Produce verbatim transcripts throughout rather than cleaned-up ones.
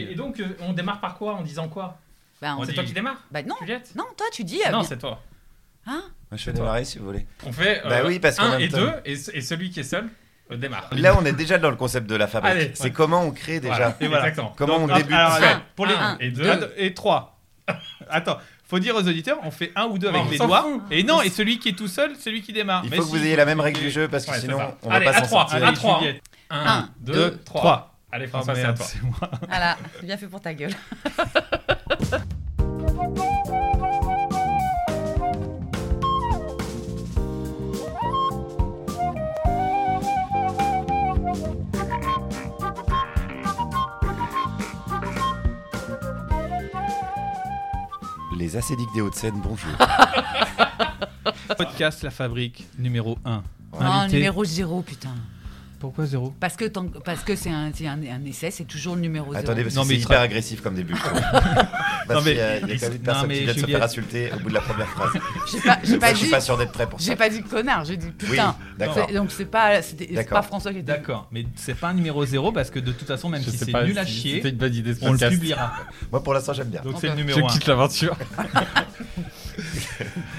Et donc, on démarre par quoi? En disant quoi? Bah, on c'est dit... toi qui démarre? Bah non, Juliette. Non, toi tu dis. Euh, non, bien... c'est toi. Hein? Bah, je vais démarrer si vous voulez. On fait euh, bah oui, parce un et temps... deux, et, et celui qui est seul euh, démarre. Là, on est déjà dans le concept de la fabrique. Allez, c'est ouais. Comment on crée déjà. Voilà. Et voilà. Exactement. Comment donc, on débute. Alors, alors, un, pour les un, et deux, deux et trois. Attends. Faut dire aux auditeurs, on fait un ou deux avec non, les doigts. Fout. Et non, et celui qui est tout seul, celui qui démarre. Il faut mais que si, vous ayez la même règle du jeu parce que ouais, sinon, on va allez, pas s'en trois, sortir. Allez, à trois. un, deux, trois. Allez, François, c'est à toi. C'est moi. Voilà, bien fait pour ta gueule. Les acédiques des Hauts-de-Seine, bonjour. Podcast La Fabrique, numéro un. Ouais. Non, numéro zéro, putain. Pourquoi zéro? Parce que, parce que c'est, un, c'est un, un essai, c'est toujours le numéro zéro. Attendez, parce non, que mais c'est hyper tra... agressif comme début. Parce non, mais, qu'il y a, il y a quand même une personne qui vient Juliette... de se faire insulter au bout de la première phrase. J'ai pas, j'ai pas, pas dit, je suis pas sûr d'être prêt pour ça. J'ai pas dit connard, j'ai dit putain. Oui, d'accord. C'est, donc c'est pas, c'est pas François qui était... D'accord, mais c'est pas un numéro zéro parce que de toute façon, même je si c'est pas, nul à si chier, une bonne idée, on le publiera. Moi pour l'instant, j'aime bien. Donc c'est le numéro un. Je quitte l'aventure.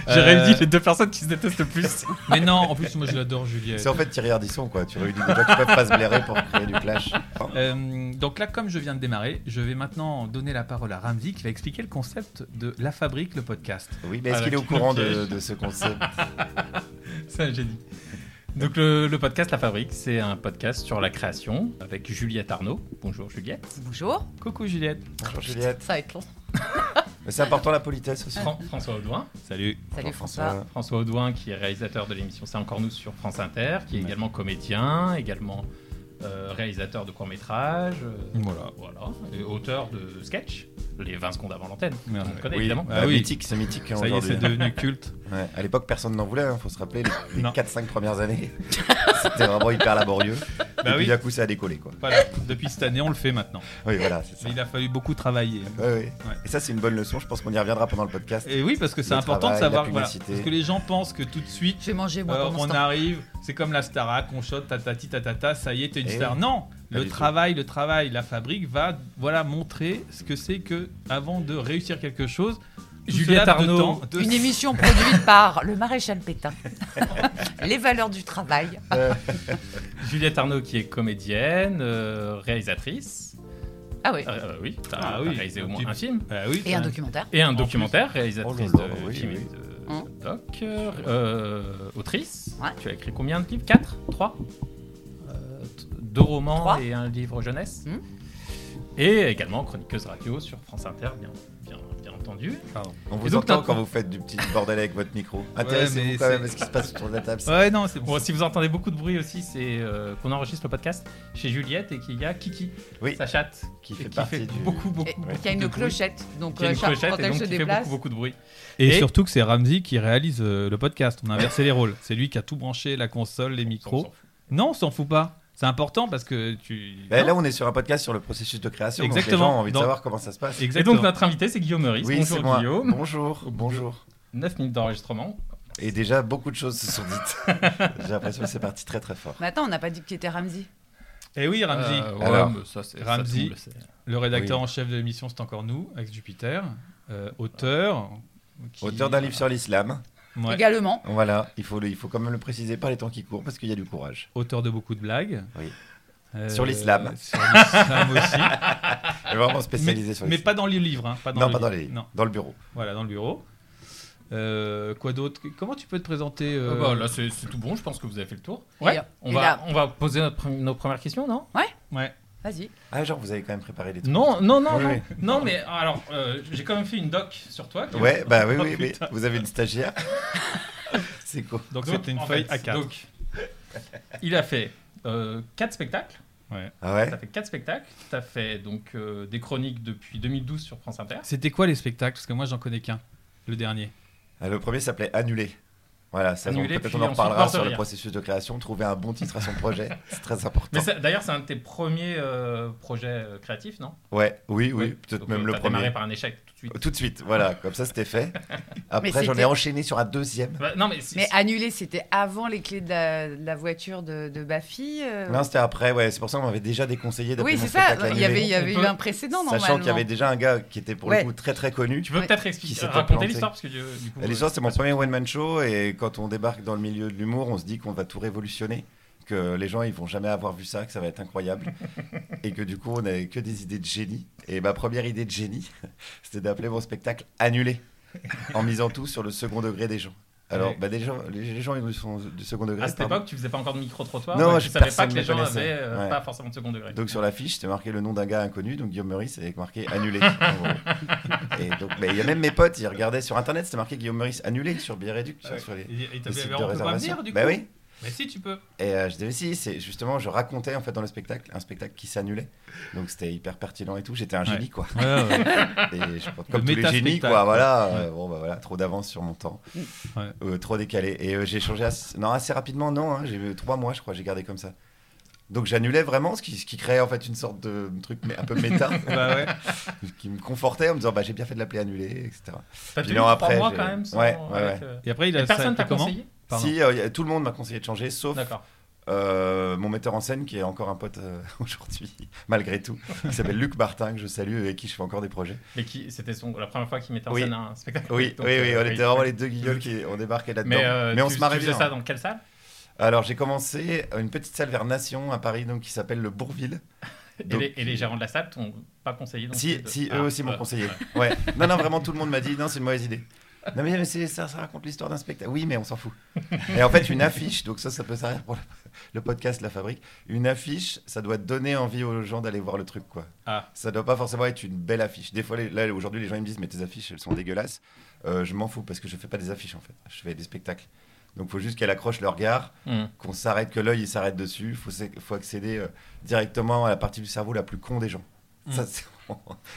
J'ai euh... réuni les deux personnes qui se détestent le plus. Mais non, en plus, moi je l'adore, Juliette. C'est en fait Thierry Ardisson, quoi. Tu réunis des gens qui peuvent pas se blairer pour créer du clash. Euh, donc là, comme je viens de démarrer, je vais maintenant donner la parole à Ramzi qui va expliquer le concept de La Fabrique, le podcast. Oui, mais est-ce qu'il est au courant de, de ce concept? C'est un génie. Donc le, le podcast La Fabrique, c'est un podcast sur la création avec Juliette Arnaud. Bonjour Juliette. Bonjour. Coucou Juliette. Bonjour Juliette. Ça va être long. Mais c'est important la politesse aussi. Fran- François Hardouin. Salut. Salut François. François Hardouin qui est réalisateur de l'émission C'est Encore Nous sur France Inter, qui est ouais. également comédien, également euh, réalisateur de courts-métrages, euh, voilà. voilà, et auteur de sketch, les vingt secondes avant l'antenne. Ouais. On connaît oui. évidemment. Ah, oui. Mythique, c'est mythique. Ça aujourd'hui. Y est, c'est devenu culte. Ouais. À l'époque, personne n'en voulait, il hein. faut se rappeler, les, les quatre cinq premières années, c'était vraiment hyper laborieux. Bah et oui. puis d'un coup, ça a décollé. Quoi. Voilà. Depuis cette année, on le fait maintenant. Oui, voilà, c'est ça. Mais il a fallu beaucoup travailler. Ouais, ouais. Ouais. Et ça, c'est une bonne leçon, je pense qu'on y reviendra pendant le podcast. Et oui, parce que c'est le important travail, de savoir, voilà, parce que les gens pensent que tout de suite, j'ai mangé, moi, euh, on arrive, c'est comme la Starac, on shot, tatati, tatata, ça y est, t'es une et star. Oui. Non! Le ah, travail, le travail, la fabrique va voilà, montrer ce que c'est que avant de réussir quelque chose. Juliette Arnaud. De... Une émission produite par le maréchal Pétain. Les valeurs du travail. Euh... Juliette Arnaud qui est comédienne, euh, réalisatrice. Ah oui. Euh, oui, t'as, ah, oui. T'as réalisé au moins un film. Euh, oui, et un, un documentaire. Et un en documentaire, plus. Réalisatrice oh là là, de oui, films oui. et de hum. doc. Euh, autrice. Ouais. Tu as écrit combien de livres? Quatre? Trois? Deux romans Trois. Et un livre jeunesse. Mmh. Et également chroniqueuse radio sur France Inter, bien, bien, bien entendu. Pardon. On vous donc, entend quand vous faites du petit bordel avec votre micro. Intéressez-vous ouais, quand c'est... même à ce qui se passe autour de la table. Ouais, non, c'est... Bon, si vous entendez beaucoup de bruit aussi, c'est euh, qu'on enregistre le podcast chez Juliette et qu'il y a Kiki, oui. sa chatte, qui fait, qui fait du... beaucoup, beaucoup, et, beaucoup qui a une clochette, donc euh, chaque fois qu'elle se déplace, fait beaucoup, beaucoup de bruit. Et, et surtout que c'est Ramzi qui réalise euh, le podcast. On a inversé les rôles. C'est lui qui a tout branché, la console, les micros. Non, on s'en fout pas. C'est important parce que tu... Ben là, on est sur un podcast sur le processus de création. Exactement. Donc les gens ont envie de dans... savoir comment ça se passe. Exactement. Et donc, notre invité, c'est Guillaume Meurice. Oui, bonjour, c'est moi. Guillaume. Bonjour, bonjour. neuf minutes d'enregistrement. Et déjà, beaucoup de choses se sont dites. J'ai l'impression que c'est parti très, très fort. Mais attends, on n'a pas dit qui était Ramzi. Eh oui, Ramzi. Euh, ouais, Alors, ça, c'est, Ramzi, ça tombe, c'est... le rédacteur oui. en chef de l'émission C'est Encore Nous, ex-Jupiter, euh, auteur... Qui... Auteur d'un livre sur l'islam. Ouais. Également. Voilà, il faut, le, il faut quand même le préciser par les temps qui courent parce qu'il y a du courage. Auteur de beaucoup de blagues. Oui. Euh, sur l'islam. Sur l'islam aussi. Il est vraiment spécialisé mais, sur l'islam. Mais pas dans les livres. Hein, pas dans non, le pas livre. dans les livres. Non. Dans le bureau. Voilà, dans le bureau. Euh, quoi d'autre ? Comment tu peux te présenter euh... ah bah, Là, c'est, c'est tout bon. Je pense que vous avez fait le tour. Ouais. On va, on va poser notre, nos premières questions, non ? Ouais. Ouais. Vas-y. Ah, genre, vous avez quand même préparé des trucs. Non, non, non. Oui, oui. Non, mais alors, euh, j'ai quand même fait une doc sur toi. Ouais, bah oui, oh, oui, mais vous avez une stagiaire. C'est cool. Donc, donc c'était une feuille A quatre. Donc, il a fait euh, quatre spectacles. Ouais. Ah ouais. T'as fait quatre spectacles. T'as fait donc euh, des chroniques depuis deux mille douze sur France Inter. C'était quoi les spectacles ? Parce que moi, j'en connais qu'un, le dernier. Ah, le premier s'appelait Annulé. Voilà, ça, Annulé, donc, peut-être on en reparlera sur le processus de création, trouver un bon titre à son projet, c'est très important. Mais ça, d'ailleurs, c'est un de tes premiers euh, projets créatifs, non ? Ouais, oui, oui, ouais. peut-être donc, même le premier. Démarré par un échec tout de suite. Tout de suite, voilà, comme ça c'était fait. Après, j'en ai enchaîné sur un deuxième. Bah, non, mais c'est, mais c'est... Annulé, c'était avant les clés de la, de la voiture de, de Baffy. Euh... Non, c'était après, ouais, c'est pour ça qu'on m'avait déjà déconseillé d'après. Oui, c'est ça, il y avait, il y avait eu un précédent normalement. Sachant qu'il y avait déjà un gars qui était pour le coup très très connu. Tu peux peut-être expliquer, raconter l'histoire parce que du coup. L'histoire, c'est mon premier one-man show et quand on débarque dans le milieu de l'humour, on se dit qu'on va tout révolutionner, que les gens ils vont jamais avoir vu ça, que ça va être incroyable, et que du coup on n'avait que des idées de génie. Et ma première idée de génie, c'était d'appeler mon spectacle Annulé, en misant tout sur le second degré des gens. Alors, oui. bah, les gens, les, les gens ils sont du second degré. À cette pardon. époque, tu faisais pas encore de micro-trottoir. Non, ouais, je savais pas que les gens avaient euh, ouais. pas forcément de second degré. Donc sur l'affiche, c'était marqué le nom d'un gars inconnu, donc Guillaume Meurice, avec marqué Annulé. Et donc, mais il y a même mes potes, ils regardaient sur internet, c'était marqué Guillaume Meurice Annulé sur billets réduits, ouais. sur les, et, et les sites de réservation. Venir, bah oui. Mais si tu peux. Et euh, je disais si, c'est justement, je racontais en fait dans le spectacle un spectacle qui s'annulait, donc c'était hyper pertinent et tout. J'étais un ouais. génie quoi. Ouais, ouais. Et je, comme le tous les génies quoi, voilà. Ouais. Euh, bon bah voilà, trop d'avance sur mon temps, ouais. euh, trop décalé. Et euh, j'ai changé assez... non assez rapidement non, hein, j'ai eu trois mois je crois, j'ai gardé comme ça. Donc j'annulais vraiment, ce qui, ce qui créait en fait une sorte de truc un peu méta, bah ouais. qui me confortait en me disant bah j'ai bien fait de l'appeler Annulé, et cetera. T'as tenu trois mois quand même. Sans... Ouais, ouais, ouais. Euh... Et après il a et personne t'a conseillé. Pardon. Si, euh, tout le monde m'a conseillé de changer, sauf euh, mon metteur en scène, qui est encore un pote euh, aujourd'hui, malgré tout, qui s'appelle Luc Martin, que je salue et avec qui je fais encore des projets. Mais qui, c'était son, la première fois qu'il mettait en oui. scène un spectacle. Oui, donc, oui, oui, euh, on était vraiment les deux guignols qui on débarquait là-dedans. Mais, euh, Mais on tu, se marrait bien. Tu faisais ça dans quelle salle ? Alors, j'ai commencé une petite salle vers Nation, à Paris, donc, qui s'appelle le Bourville. Et, donc, les, et les gérants de la salle t'ont pas conseillé donc Si, si ah, eux aussi euh, m'ont conseillé. Ouais. Ouais. Non, non, vraiment, tout le monde m'a dit « Non, c'est une mauvaise idée ». Non mais, mais c'est, ça, ça raconte l'histoire d'un spectacle. Oui mais on s'en fout. Et en fait une affiche, donc ça ça peut servir pour le, le podcast La Fabrique. Une affiche, ça doit donner envie aux gens d'aller voir le truc quoi. Ah. Ça doit pas forcément être une belle affiche. Des fois les, là aujourd'hui les gens ils me disent mais tes affiches elles sont dégueulasses. Euh, je m'en fous parce que je fais pas des affiches en fait. Je fais des spectacles. Donc faut juste qu'elle accroche le regard, mmh. qu'on s'arrête, que l'œil il s'arrête dessus. Faut faut accéder euh, directement à la partie du cerveau la plus con des gens. Mmh. Ça c'est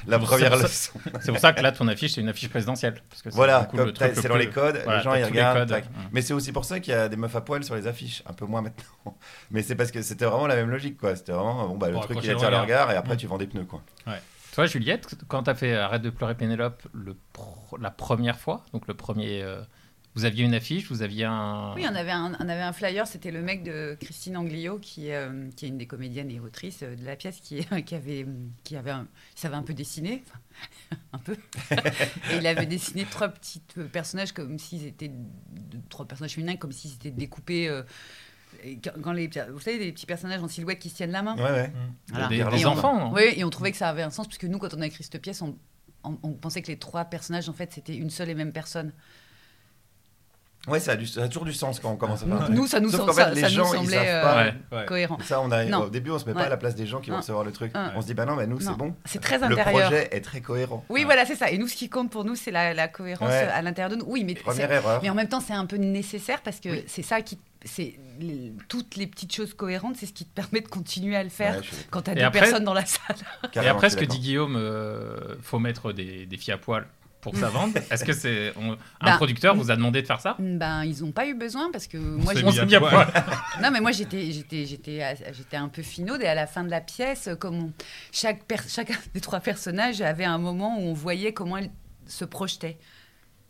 la première c'est leçon. Ça, c'est pour ça que là, ton affiche, c'est une affiche présidentielle. Parce que c'est voilà, cool, le truc, c'est le dans les codes, voilà, les gens ils regardent. Codes, mmh. Mais c'est aussi pour ça qu'il y a des meufs à poil sur les affiches, un peu moins maintenant. Mais c'est parce que c'était vraiment la même logique, quoi. C'était vraiment bon, bah, le truc qui attire le regard et après mmh. tu vends des pneus, quoi. Ouais. Toi, Juliette, quand t'as fait Arrête de pleurer Pénélope le pro... la première fois, donc le premier. Euh... Vous aviez une affiche, vous aviez un... Oui, on avait un, on avait un flyer, c'était le mec de Christine Angliot, qui, euh, qui est une des comédiennes et autrices de la pièce, qui, qui avait, qui avait un, savait un peu dessiner, enfin, un peu. Et il avait dessiné trois petits personnages, comme s'ils étaient trois personnages féminins, comme s'ils étaient découpés... Euh, Quand les, vous savez, les petits personnages en silhouette qui se tiennent la main. Ouais, ouais. Voilà. Des, des enfants. Oui, et on trouvait que ça avait un sens, puisque nous, quand on a écrit cette pièce, on, on, on pensait que les trois personnages, en fait, c'était une seule et même personne. Ouais, ça a, du, ça a toujours du sens quand on commence à parler. Nous, ça nous, Sauf sens, fait, ça, les ça gens, nous semblait euh, pas, ouais, ouais. cohérent. Ça, on a, au début, on se met ouais. pas à la place des gens qui non. vont recevoir le truc. Ouais. On se dit, bah non, mais bah, nous, non. c'est bon. C'est très intérieur. Le projet est très cohérent. Oui, ouais. voilà, c'est ça. Et nous, ce qui compte pour nous, c'est la, la cohérence ouais. à l'intérieur de nous. Oui, mais, Première erreur. mais en même temps, c'est un peu nécessaire parce que oui. c'est ça qui... C'est les, toutes les petites choses cohérentes, c'est ce qui te permet de continuer à le faire ouais, quand t'as et deux après, personnes dans la salle. Et après, ce que dit Guillaume, euh, faut mettre des, des filles à poil pour que ça vende? Est-ce que c'est on, un ben, producteur vous a demandé de faire ça? Ben ils n'ont pas eu besoin parce que on moi on s'est mis à poil. Non mais moi j'étais j'étais j'étais j'étais un peu finaude, et à la fin de la pièce, comme on, chaque per, chacun des trois personnages avait un moment où on voyait comment elle se projetait,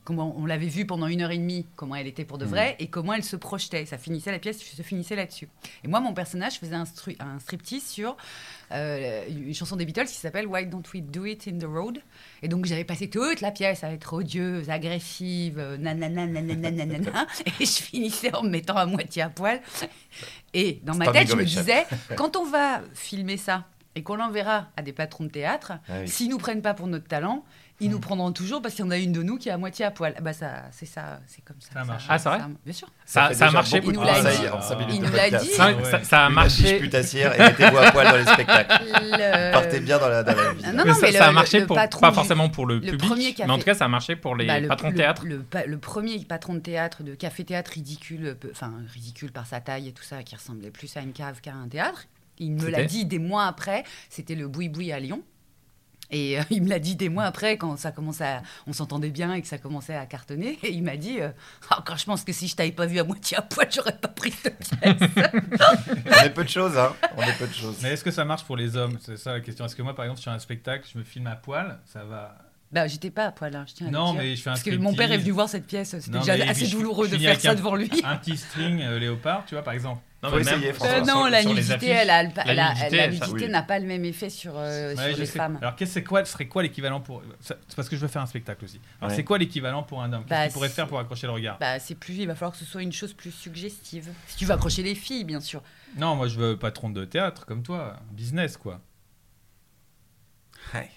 comment on l'avait vue pendant une heure et demie, comment elle était pour de vrai, mmh. et comment elle se projetait. Ça finissait la pièce, se finissait là-dessus. Et moi, mon personnage faisait un, stru- un striptease sur euh, une chanson des Beatles qui s'appelle Why Don't We Do It in the Road. Et donc, j'avais passé toute la pièce à être odieuse, agressive, euh, nanana, nanana, nanana, et je finissais en me mettant à moitié à poil. Et dans C'est ma tête, je me disais, quand on va filmer ça et qu'on l'enverra à des patrons de théâtre, ah oui. s'ils ne nous prennent pas pour notre talent, ils nous prendront toujours parce qu'il y en a une de nous qui est à moitié à poil. Bah ça, c'est ça, c'est comme ça. Ça a marché. Ah c'est vrai. Ça, bien sûr. Ça, ça, ça a marché. Il nous l'a dit. Il nous l'a dit. Ça a marché. Putassière, et mettez-vous à poil dans les spectacles. Le... Partez bien dans la, dans la vie. Non, non, mais, mais ça, le, ça a marché pour pas forcément pour le public, mais en tout cas ça a marché pour les patrons de théâtre. Le premier patron de théâtre de café théâtre ridicule, enfin ridicule par sa taille et tout ça, qui ressemblait plus à une cave qu'à un théâtre. Il me l'a dit des mois après. C'était le boui-boui à Lyon. Et euh, il me l'a dit des mois après, quand ça commençait à, on s'entendait bien et que ça commençait à cartonner. Et il m'a dit euh, « Ah, quand je pense que si je t'avais pas vu à moitié à poil, j'aurais pas pris cette pièce. » On est peu de choses, hein. On est peu de choses. Mais est-ce que ça marche pour les hommes? C'est ça la question. Est-ce que moi, par exemple, sur un spectacle, je me filme à poil, ça va... Bah, j'étais pas à poil, hein, je tiens à non, le dire. Mais je fais un Parce que mon père est venu voir cette pièce. C'était non, déjà assez je, douloureux je, je de faire ça un, devant lui. Un petit string euh, léopard, tu vois, par exemple. Non, mais essayer, euh, non sur, la sur nudité, elle a, la, la nudité, la, la nudité ça, oui. n'a pas le même effet sur, euh, ouais, sur les sais. femmes. Alors, qu'est-ce c'est quoi, serait quoi l'équivalent pour... C'est parce que je veux faire un spectacle aussi. Alors, ouais. c'est quoi l'équivalent pour un homme? Qu'est-ce bah, qu'il pourrait faire pour accrocher le regard? Bah, c'est plus... Il va falloir que ce soit une chose plus suggestive. Si tu veux accrocher les filles, bien sûr. Non, moi, je veux patron de théâtre, comme toi. Business, quoi. Hey.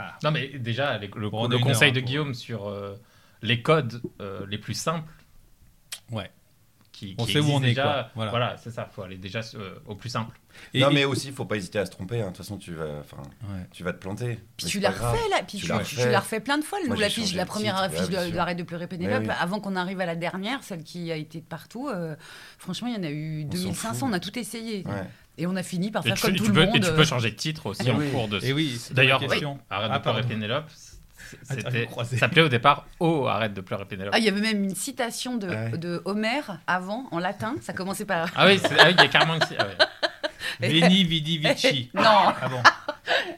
Ah. Non, mais déjà, les, le, le conseil de Guillaume sur euh, les codes euh, les plus simples... Ouais. Qui, on qui sait où on déjà. Est quoi. Voilà. voilà, c'est ça. Faut aller déjà euh, au plus simple. Et, non, et... mais aussi, faut pas hésiter à se tromper. De hein. toute façon, tu vas, enfin, ouais. tu vas te planter. Puis tu la refais là. Puis tu, tu, la, tu, tu la refais plein de fois. Moi, la fiche, la première titre, affiche ouais, de Arrête de pleurer Pénélope. Oui. Avant qu'on arrive à la dernière, celle qui a été de partout. Euh, franchement, il y en a eu deux mille cinq cents. On, on a tout essayé. Ouais. Et on a fini par et faire tu, comme tu tout peux, le monde. Et tu peux changer de titre aussi en cours de. Et oui. D'ailleurs, Arrête de pleurer Pénélope. C'était, ah, ça s'appelait au départ « Oh, arrête de pleurer Pénélope ». Ah, il y avait même une citation de, ah ouais. de Homère avant, en latin, ça commençait par… Ah oui, il ah oui, y a carrément une citation. Ah ouais. Veni, vidi, vici. Non. Ah bon.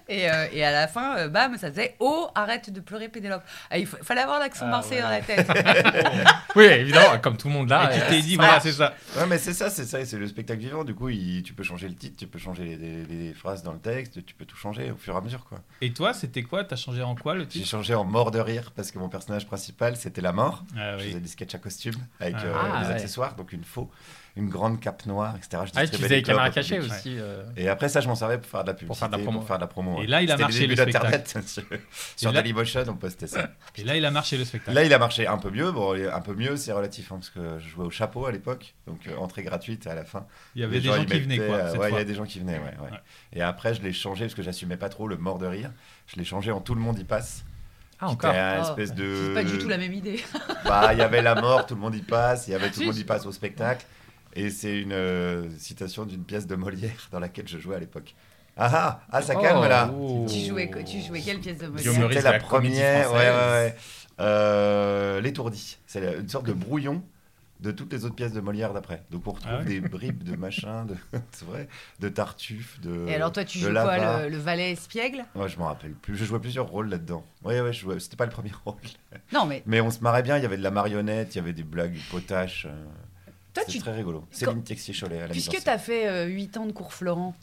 et, euh, et à la fin, euh, bam, ça faisait « Oh, arrête de pleurer Pénélope ». Ah, il f- fallait avoir l'accent ah, marseillais ouais. dans la tête. Oui, évidemment, comme tout le monde là. Et tu t'es dit « Voilà, c'est ça ». Ouais, mais c'est ça, c'est ça, c'est le spectacle vivant. Du coup, il, tu peux changer le titre, tu peux changer les, les, les phrases dans le texte, tu peux tout changer au fur et à mesure, quoi. Et toi, c'était quoi? T'as changé en quoi le titre? J'ai changé en mort de rire parce que mon personnage principal, c'était la mort. Ah, oui. Je faisais des sketchs à costume avec ah, euh, ah, des ouais. accessoires, donc une faux. Une grande cape noire, et cetera. Je ah, tu faisais les caméras cachées aussi. Euh... Et après ça, je m'en servais pour faire de la publicité, pour faire de la promo. De la promo et là, il a marché le spectacle. sur sur là... Dailymotion, on postait ça. Et là, il a marché le spectacle. Là, il a marché un peu mieux. Bon, un peu mieux, c'est relatif, hein, parce que je jouais au chapeau à l'époque, donc euh, entrée gratuite à la fin. Il y avait des gens, gens qui venaient, quoi. Euh, ouais, il y avait des gens qui venaient, ouais, ouais. ouais. Et après, je l'ai changé parce que j'assumais pas trop le mort de rire. Je l'ai changé en tout le monde y passe. Ah, encore une espèce oh. de... C'est pas du tout la même idée. Bah, il y avait la mort, tout le monde y passe. Il y avait tout le monde y passe au spectacle. Et c'est une euh, citation d'une pièce de Molière dans laquelle je jouais à l'époque. Ah ah, ah ça oh, calme là. Oh. Tu jouais tu jouais quelle pièce de Molière? C'était la, la première, ouais ouais ouais. Euh, L'étourdi, c'est une sorte de brouillon de toutes les autres pièces de Molière d'après. Donc on retrouve ah ouais. des bribes de machin, de c'est vrai, de Tartuffe, de. Et alors toi tu joues Lava. Quoi, le, le valet espiègle? Ouais, je m'en rappelle plus. Je jouais plusieurs rôles là-dedans. Ouais ouais, je jouais, c'était pas le premier rôle. Non mais. Mais on se marrait bien. Il y avait de la marionnette, il y avait des blagues du potache. Euh... Toi, c'est tu... très rigolo. Céline Texier-Cholet à la puisque tu as fait euh, huit ans de cours Florent.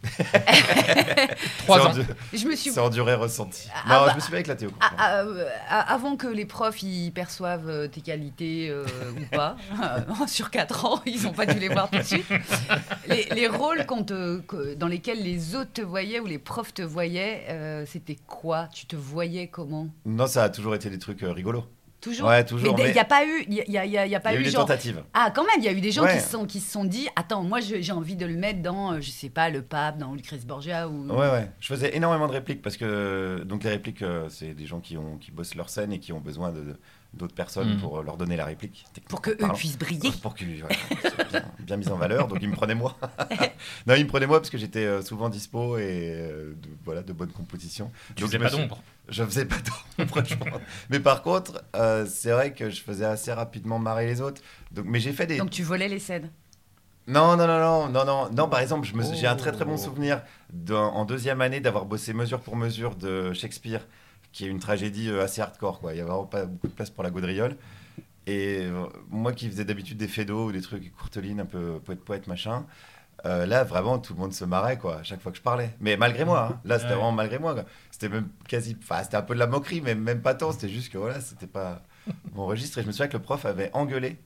trois ans. Je me suis... Ça endurait ressenti. Ah, non, bah, je me suis fait éclater au cours. Ah, ah, avant que les profs ils perçoivent tes qualités euh, ou pas, euh, sur quatre ans, ils n'ont pas dû les voir tout de suite. Les, les rôles qu'on te, que, dans lesquels les autres te voyaient ou les profs te voyaient, euh, c'était quoi? Tu te voyais comment? Non, ça a toujours été des trucs euh, rigolos. Toujours. Ouais, toujours. Mais il n'y a pas eu, il y a, il y a, il y a pas y a eu, eu des genre... tentatives. Ah, quand même, il y a eu des gens ouais. qui se sont, qui se sont dit, attends, moi, je, j'ai envie de le mettre dans, je sais pas, le pape, dans Lucrèce Borgia ou. Ouais, ouais. Je faisais énormément de répliques parce que donc les répliques, c'est des gens qui ont, qui bossent leur scène et qui ont besoin de, d'autres personnes mmh. pour leur donner la réplique. Pour qu'eux puissent briller. Pour que, voilà, bien, bien mis en valeur. Donc, ils me prenaient moi. non, ils me prenaient moi parce que j'étais souvent dispo et euh, de, voilà, de bonne composition. Tu donc, faisais pas suis... d'ombre. Je faisais pas d'ombre, je pense. Mais par contre, euh, c'est vrai que je faisais assez rapidement marrer les autres. Donc, mais j'ai fait des... Donc, tu volais les scènes. Non, non, non, non, non, non, non. Par exemple, je me... oh. j'ai un très, très bon souvenir en deuxième année d'avoir bossé Mesure pour mesure de Shakespeare, qui est une tragédie assez hardcore, quoi. Il n'y a vraiment pas beaucoup de place pour la gaudriole. Et euh, moi qui faisais d'habitude des fédos ou des trucs courtelines, un peu poète-poète, machin, euh, là, vraiment, tout le monde se marrait, quoi, à chaque fois que je parlais. Mais malgré moi, hein. Là, c'était ouais. vraiment malgré moi, quoi. C'était même quasi... Enfin, c'était un peu de la moquerie, mais même pas tant. C'était juste que, voilà, c'était pas mon registre. Et je me souviens que le prof avait engueulé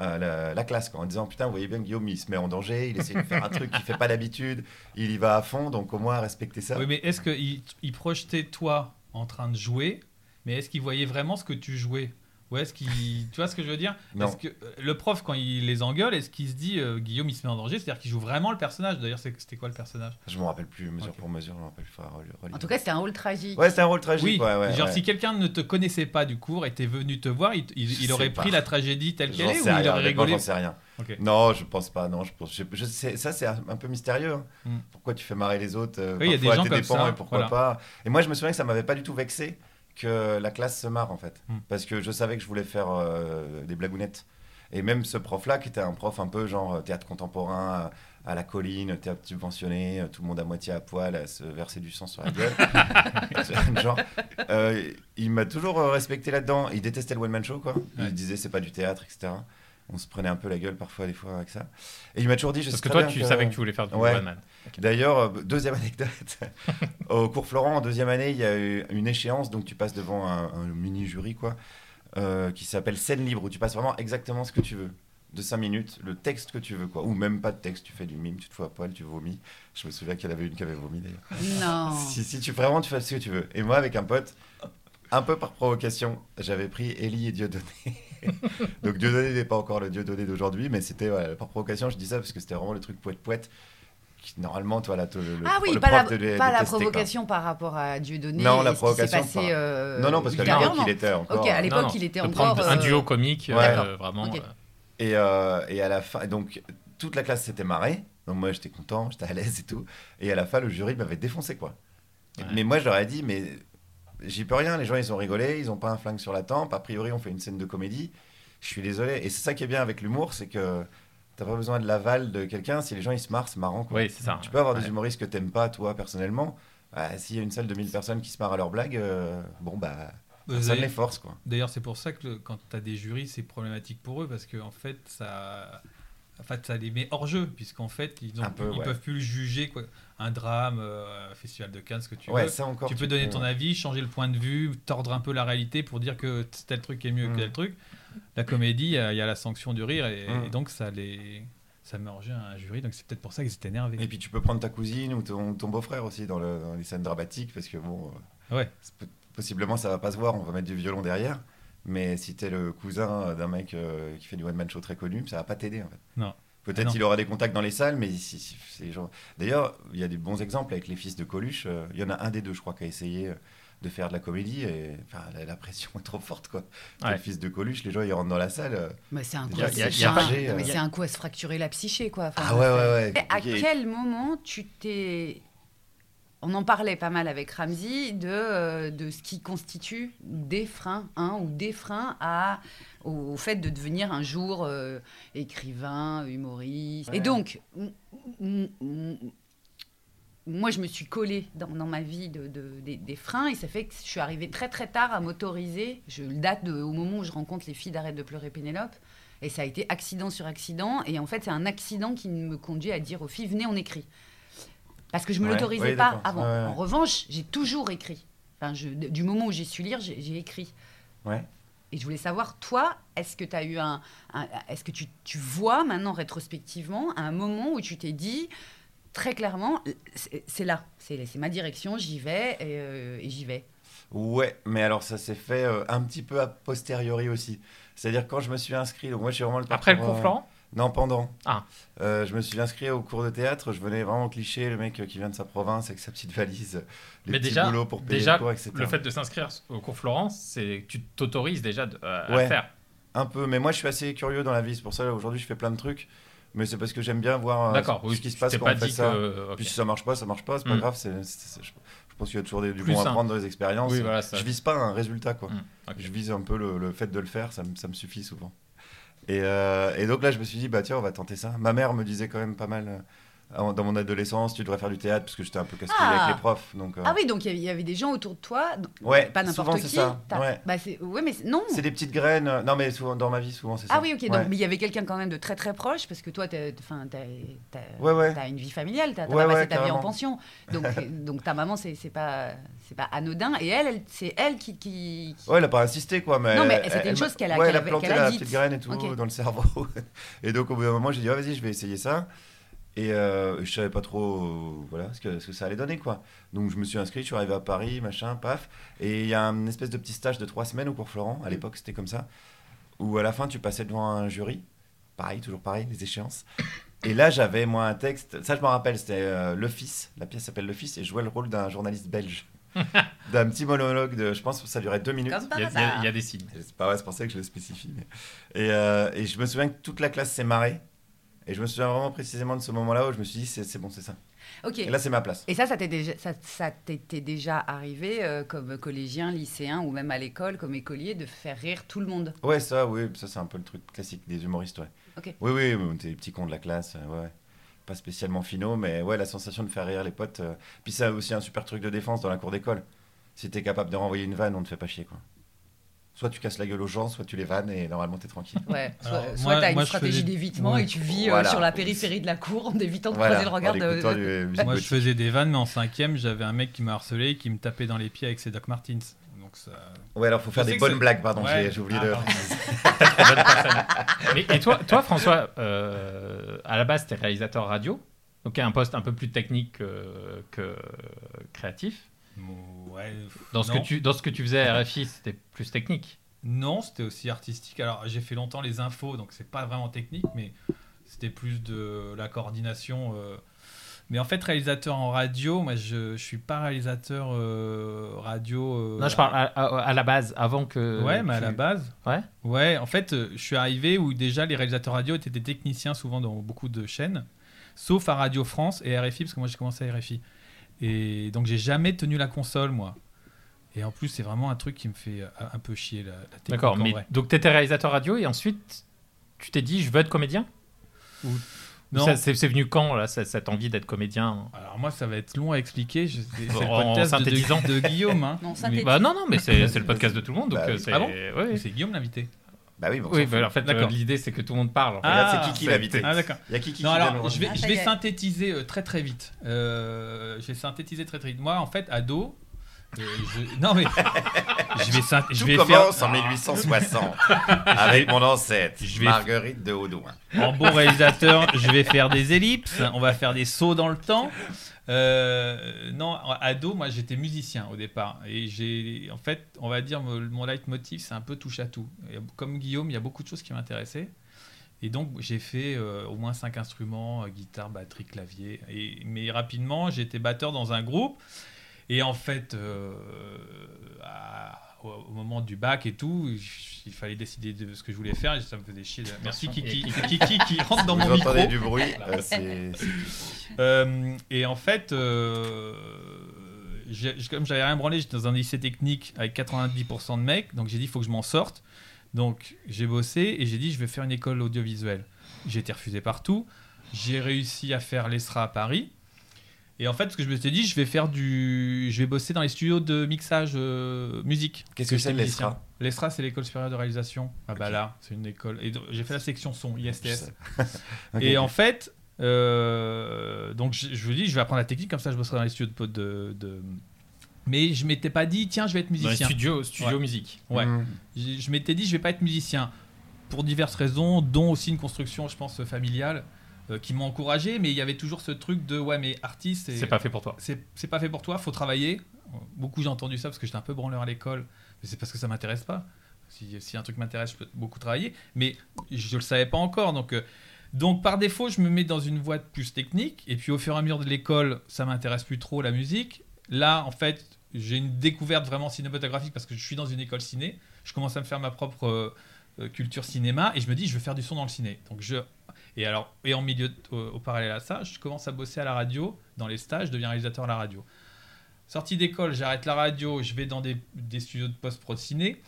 Euh, la, la classe, quoi, en disant putain, vous voyez bien que Guillaume il se met en danger, il essaie de faire un truc qu'il fait pas d'habitude, il y va à fond, donc au moins respectez ça. Oui, mais est-ce qu'il il projetait toi en train de jouer, mais est-ce qu'il voyait vraiment ce que tu jouais, ou est-ce qu'il... tu vois ce que je veux dire? Non. Est-ce que le prof, quand il les engueule, est-ce qu'il se dit euh, Guillaume il se met en danger, c'est-à-dire qu'il joue vraiment le personnage? D'ailleurs, c'est, c'était quoi le personnage? Je m'en rappelle plus, mesure okay. pour mesure, je m'en rappelle plus. En tout cas, c'était un rôle tragique. Ouais, c'était un rôle tragique. Oui, ouais, ouais, genre ouais. si quelqu'un ne te connaissait pas du cours et était venu te voir, il, il, il aurait pris pas. la tragédie telle qu'elle est, ou il aurait rigolé? J'en sais rien. Okay. Non, je pense pas. Non, je pense. Je, je sais, ça, c'est un, un peu mystérieux. Hein. Mm. Pourquoi tu fais marrer les autres euh, oui, parfois y a des gens à tes dépens et pourquoi pas? Et moi, je me souviens que ça m'avait pas du tout vexé que la classe se marre, en fait, mm. parce que je savais que je voulais faire euh, des blagounettes. Et même ce prof là qui était un prof un peu genre théâtre contemporain à, à la colline, théâtre subventionné, tout le monde à moitié à poil à se verser du sang sur la gueule genre euh, il m'a toujours respecté là-dedans. Il détestait le one man show, quoi. Il ouais. disait c'est pas du théâtre, etc. On se prenait un peu la gueule parfois, des fois, avec ça. Et il m'a toujours dit... Je Parce que toi, tu que... savais que tu voulais faire du ouais. one-man. Okay. D'ailleurs, euh, deuxième anecdote. Au Cours Florent, en deuxième année, il y a eu une échéance. Donc, tu passes devant un, un mini-jury, quoi, euh, qui s'appelle Scène libre, où tu passes vraiment exactement ce que tu veux. De cinq minutes, le texte que tu veux, quoi. Ou même pas de texte, tu fais du mime, tu te fous à poil, tu vomis. Je me souviens qu'il y en avait une qui avait vomi, d'ailleurs. Non. Si, si tu vraiment, tu fais ce que tu veux. Et moi, avec un pote... Un peu par provocation, j'avais pris Élie et Dieudonné. Donc Dieudonné n'est pas encore le Dieudonné d'aujourd'hui, mais c'était voilà, par provocation, je dis ça parce que c'était vraiment le truc poète-poète. Qui, normalement, toi, là, te, le, ah oui, le prof la, de les, pas les la tester, provocation quoi. Par rapport à Dieudonné. Non, la provocation. Passé, par... euh... Non, non, parce qu'à l'époque, il était encore. Ok, à l'époque, non, non. il était de encore. Euh... Un duo comique, ouais. euh, vraiment. Okay. Euh... Et, euh, et à la fin, donc toute la classe s'était marrée. Donc moi, j'étais content, j'étais à l'aise et tout. Et à la fin, le jury m'avait défoncé, quoi. Ouais. Mais moi, je leur ai dit, mais. J'y peux rien, les gens ils ont rigolé, ils ont pas un flingue sur la tempe, a priori on fait une scène de comédie, je suis désolé. Et c'est ça qui est bien avec l'humour, c'est que t'as pas besoin de l'aval de quelqu'un, si les gens ils se marrent, c'est marrant, quoi. Oui, c'est ça. Tu peux avoir ouais. des humoristes que t'aimes pas toi personnellement, bah, s'il y a une salle de mille personnes qui se marrent à leurs blagues, euh, bon bah ça les force, quoi. D'ailleurs c'est pour ça que le, quand t'as des jurys c'est problématique pour eux, parce que en fait ça... En fait, ça les met hors jeu, puisqu'en fait, ils ne ouais. peuvent plus le juger, quoi. Un drame, euh, festival de Cannes, ce que tu ouais, veux. Ça encore, tu, tu peux donner ton ouais. avis, changer le point de vue, tordre un peu la réalité pour dire que tel truc est mieux mmh. que tel truc. La comédie, il y a la sanction du rire, et, mmh. et donc ça, les, ça met hors jeu un jury. Donc c'est peut-être pour ça qu'ils étaient énervés. Et puis tu peux prendre ta cousine ou ton, ton beau-frère aussi dans, le, dans les scènes dramatiques, parce que bon, ouais. possiblement ça ne va pas se voir, on va mettre du violon derrière. Mais si t'es le cousin d'un mec euh, qui fait du one-man show très connu, ça va pas t'aider, en fait. Non. Peut-être ah, il aura des contacts dans les salles, mais si, si, c'est genre... D'ailleurs, il y a des bons exemples avec les fils de Coluche. Euh, il y en a un des deux, je crois, qui a essayé de faire de la comédie. Et enfin, la, la pression est trop forte, quoi. Ouais. Les fils de Coluche, les gens, ils rentrent dans la salle. Mais c'est un coup, déjà, c'est un... Chargé, non, mais c'est un coup à se fracturer la psyché, quoi. Enfin, ah ouais, ouais, ouais. Et à quel moment tu t'es... On en parlait pas mal avec Ramzi de, de ce qui constitue des freins, hein, ou des freins à, au, au fait de devenir un jour euh, écrivain, humoriste. Ouais. Et donc, m- m- m- moi, je me suis collée dans, dans ma vie de, de, de, des freins, et ça fait que je suis arrivée très, très tard à m'autoriser. Je le date de, au moment où je rencontre les filles d'Arrête de pleurer Pénélope, et ça a été accident sur accident. Et en fait, c'est un accident qui me conduit à dire aux filles « Venez, on écrit ». Parce que je ne me ouais, l'autorisais ouais, pas d'accord. avant. Ouais, ouais. En revanche, j'ai toujours écrit. Enfin, je, du moment où j'ai su lire, j'ai, j'ai écrit. Ouais. Et je voulais savoir, toi, est-ce que, t'as eu un, un, est-ce que tu, tu vois maintenant, rétrospectivement, un moment où tu t'es dit, très clairement, c'est, c'est là, c'est, c'est ma direction, j'y vais, et, euh, et j'y vais. Ouais, mais alors ça s'est fait euh, un petit peu a posteriori aussi. C'est-à-dire quand je me suis inscrit, donc moi je suis vraiment le... Après le Cours Florent ? Non, pendant. Ah. Euh, je me suis inscrit au cours de théâtre. Je venais vraiment cliché, le mec qui vient de sa province avec sa petite valise, les Mais petits déjà, boulots pour payer déjà, le cours, et cetera. Le fait de s'inscrire au cours Florent, c'est tu t'autorises déjà de, euh, ouais, à faire. Un peu. Mais moi, je suis assez curieux dans la vie. C'est pour ça aujourd'hui, je fais plein de trucs. Mais c'est parce que j'aime bien voir euh, oui, ce qui se passe quand on fait ça. Que... Okay. Puis si ça marche pas, ça marche pas. C'est pas mm. grave. C'est, c'est, c'est, je, je pense qu'il y a toujours des, du Plus bon simple. à prendre dans les expériences. Oui, voilà, ça... Je vise pas un résultat, quoi. Mm. Okay. Je vise un peu le, le fait de le faire. Ça me, ça me suffit souvent. Et, euh, et donc là, je me suis dit, bah tiens, on va tenter ça. Ma mère me disait quand même pas mal euh, dans mon adolescence, tu devrais faire du théâtre, parce que j'étais un peu casse-couille ah. avec les profs. Donc, euh... Ah oui, donc il y avait des gens autour de toi, donc, ouais, pas n'importe qui. Souvent, c'est ça. Ouais. Bah, c'est... Ouais, mais c'est... Non. c'est des petites graines. Non, mais souvent, dans ma vie, souvent, c'est ça. Ah oui, ok. Ouais. Donc, mais il y avait quelqu'un quand même de très très proche, parce que toi, t'as, t'as, t'as, ouais, ouais. t'as une vie familiale, t'as, t'as ouais, pas passé ouais, ta carrément. vie en pension. Donc, donc ta maman, c'est, c'est, pas, c'est pas anodin. Et elle, elle c'est elle qui, qui, qui... Ouais, elle a pas insisté, quoi. Mais non, mais elle, c'était elle, une chose qu'elle a, ouais, qu'elle, elle a planté qu'elle a la dite. petite graine et tout. Okay. Dans le cerveau. Et donc au bout d'un moment, j'ai dit, oh, vas-y, je vais essayer ça. Et euh, je savais pas trop euh, voilà, ce, que, ce que ça allait donner, quoi. Donc je me suis inscrit, je suis arrivé à Paris, machin, paf. Et il y a une espèce de petit stage de trois semaines au cours Florent, à l'époque c'était comme ça, où à la fin tu passais devant un jury. Pareil, toujours pareil, les échéances. Et là j'avais moi un texte, ça je m'en rappelle, c'était euh, Le Fils, la pièce s'appelle Le Fils, et je jouais le rôle d'un journaliste belge. D'un petit monologue de, je pense que ça durait deux minutes. Il y, a, il y a des signes. C'est pas vrai, c'est pour ça que je le spécifie. Et, euh, et je me souviens que toute la classe s'est marrée. Et je me souviens vraiment précisément de ce moment-là où je me suis dit, c'est, c'est bon, c'est ça. Okay. Et là, c'est ma place. Et ça, ça t'est déjà, ça, ça t'était déjà arrivé euh, comme collégien, lycéen ou même à l'école, comme écolier, de faire rire tout le monde. Ouais, ça, oui, ça c'est un peu le truc classique des humoristes, ouais. Okay. Oui, oui, on était les petits cons de la classe, ouais. Pas spécialement finaux, mais ouais, la sensation de faire rire les potes. Euh... Puis ça a aussi un super truc de défense dans la cour d'école. Si t'es capable de renvoyer une vanne, on te fait pas chier, quoi. Soit tu casses la gueule aux gens, soit tu les vannes et normalement t'es tranquille. Ouais, soit, Alors, soit moi, t'as une moi, stratégie faisais... d'évitement ouais. et tu vis voilà. euh, sur la périphérie de la cour en évitant de voilà. croiser le regard de... de... du... Moi je faisais des vannes, mais en cinquième j'avais un mec qui m'a harcelé et qui me tapait dans les pieds avec ses Doc Martins. Donc ça... Ouais, alors il faut je faire des bonnes c'est... blagues, pardon, ouais. j'ai, j'ai oublié ah, de... Mais, et toi, toi François, euh, à la base, t'es réalisateur radio, donc un poste un peu plus technique euh, que créatif. Ouais, dans, ce que tu, dans ce que tu faisais à R F I, c'était plus technique. Non, c'était aussi artistique. Alors, j'ai fait longtemps les infos, donc c'est pas vraiment technique, mais c'était plus de la coordination... Euh... Mais en fait, réalisateur en radio, moi, je, je suis pas réalisateur euh, radio. Euh, non, je parle à, à, à la base, avant que. Ouais, mais tu... à la base. Ouais. Ouais. En fait, je suis arrivé où déjà les réalisateurs radio étaient des techniciens souvent dans beaucoup de chaînes, sauf à Radio France et R F I, parce que moi j'ai commencé à R F I. Et donc j'ai jamais tenu la console, moi. Et en plus, c'est vraiment un truc qui me fait un peu chier la, la technique. D'accord. En mais vrai. Donc t'étais réalisateur radio et ensuite tu t'es dit je veux être comédien. Ou... Non. Ça, c'est, c'est venu quand, là, cette envie d'être comédien? Alors, moi, ça va être long à expliquer. Je, c'est le podcast de, de, de Guillaume. Hein. Non, mais, bah, non, non, mais c'est, c'est le podcast de tout le monde. Donc, bah, oui. c'est, ah bon oui. c'est Guillaume l'invité. Bah oui, bon, oui bah, en fait, euh, l'idée, c'est que tout le monde parle. En fait. Ah, là, c'est Kiki l'invité. Ah, d'accord. Il y a Kiki non, qui alors, je vais, ah, je vais synthétiser euh, très, très vite. Euh, je vais synthétiser très, très vite. Moi, en fait, ado... Euh, je... Non mais je vais, ça... Tout je vais commence faire... en mille huit cent soixante avec mon ancêtre je vais... Marguerite de Haudoin. En bon réalisateur, je vais faire des ellipses, on va faire des sauts dans le temps. Euh... Non, ado, moi j'étais musicien au départ et j'ai, en fait, on va dire mon leitmotiv, c'est un peu touche à tout. Comme Guillaume, il y a beaucoup de choses qui m'intéressaient et donc j'ai fait euh, au moins cinq instruments, guitare, batterie, clavier. Et... Mais rapidement, j'étais batteur dans un groupe. Et en fait, euh, à, au moment du bac et tout, il fallait décider de ce que je voulais faire et ça me faisait chier. De... Merci Kiki. Kiki qui rentre dans Vous mon micro. Vous entendez du bruit. euh, c'est... Euh, et en fait, euh, j'ai, comme j'avais rien branlé, j'étais dans un lycée technique avec quatre-vingt-dix pour cent de mecs. Donc j'ai dit, il faut que je m'en sorte. Donc j'ai bossé et j'ai dit, je vais faire une école audiovisuelle. J'ai été refusé partout. J'ai réussi à faire l'ESRA à Paris. Et en fait, ce que je me suis dit, je vais faire du, je vais bosser dans les studios de mixage euh, musique. Qu'est-ce que, que c'est l'ESRA ? L'ESRA, c'est l'école supérieure de réalisation. Ah okay. Bah là, c'est une école. Et j'ai fait la section son, I S T S. Okay. Et en fait, euh, donc je, je vous dis, je vais apprendre la technique comme ça, je bosserai dans les studios de, de, de... Mais je m'étais pas dit, tiens, je vais être musicien. Dans les studios, studio ouais. musique. Ouais. Mmh. Je, je m'étais dit, je vais pas être musicien pour diverses raisons, dont aussi une construction, je pense, familiale. Euh, qui m'ont encouragé, mais il y avait toujours ce truc de ouais, mais artiste, c'est, c'est pas fait pour toi. C'est, c'est pas fait pour toi, faut travailler. Beaucoup j'ai entendu ça parce que j'étais un peu branleur à l'école, mais c'est parce que ça m'intéresse pas. Si, si un truc m'intéresse, je peux beaucoup travailler, mais je le savais pas encore. Donc, euh, Donc par défaut, je me mets dans une voie plus technique. Et puis au fur et à mesure de l'école, ça m'intéresse plus trop la musique. Là, en fait, j'ai une découverte vraiment cinématographique parce que je suis dans une école ciné. Je commence à me faire ma propre euh, culture cinéma et je me dis, je veux faire du son dans le ciné. Donc je et alors et en milieu au, au parallèle à ça, je commence à bosser à la radio dans les stages, je deviens réalisateur à la radio. Sorti d'école, j'arrête la radio, je vais dans des, des studios de post-prod ciné.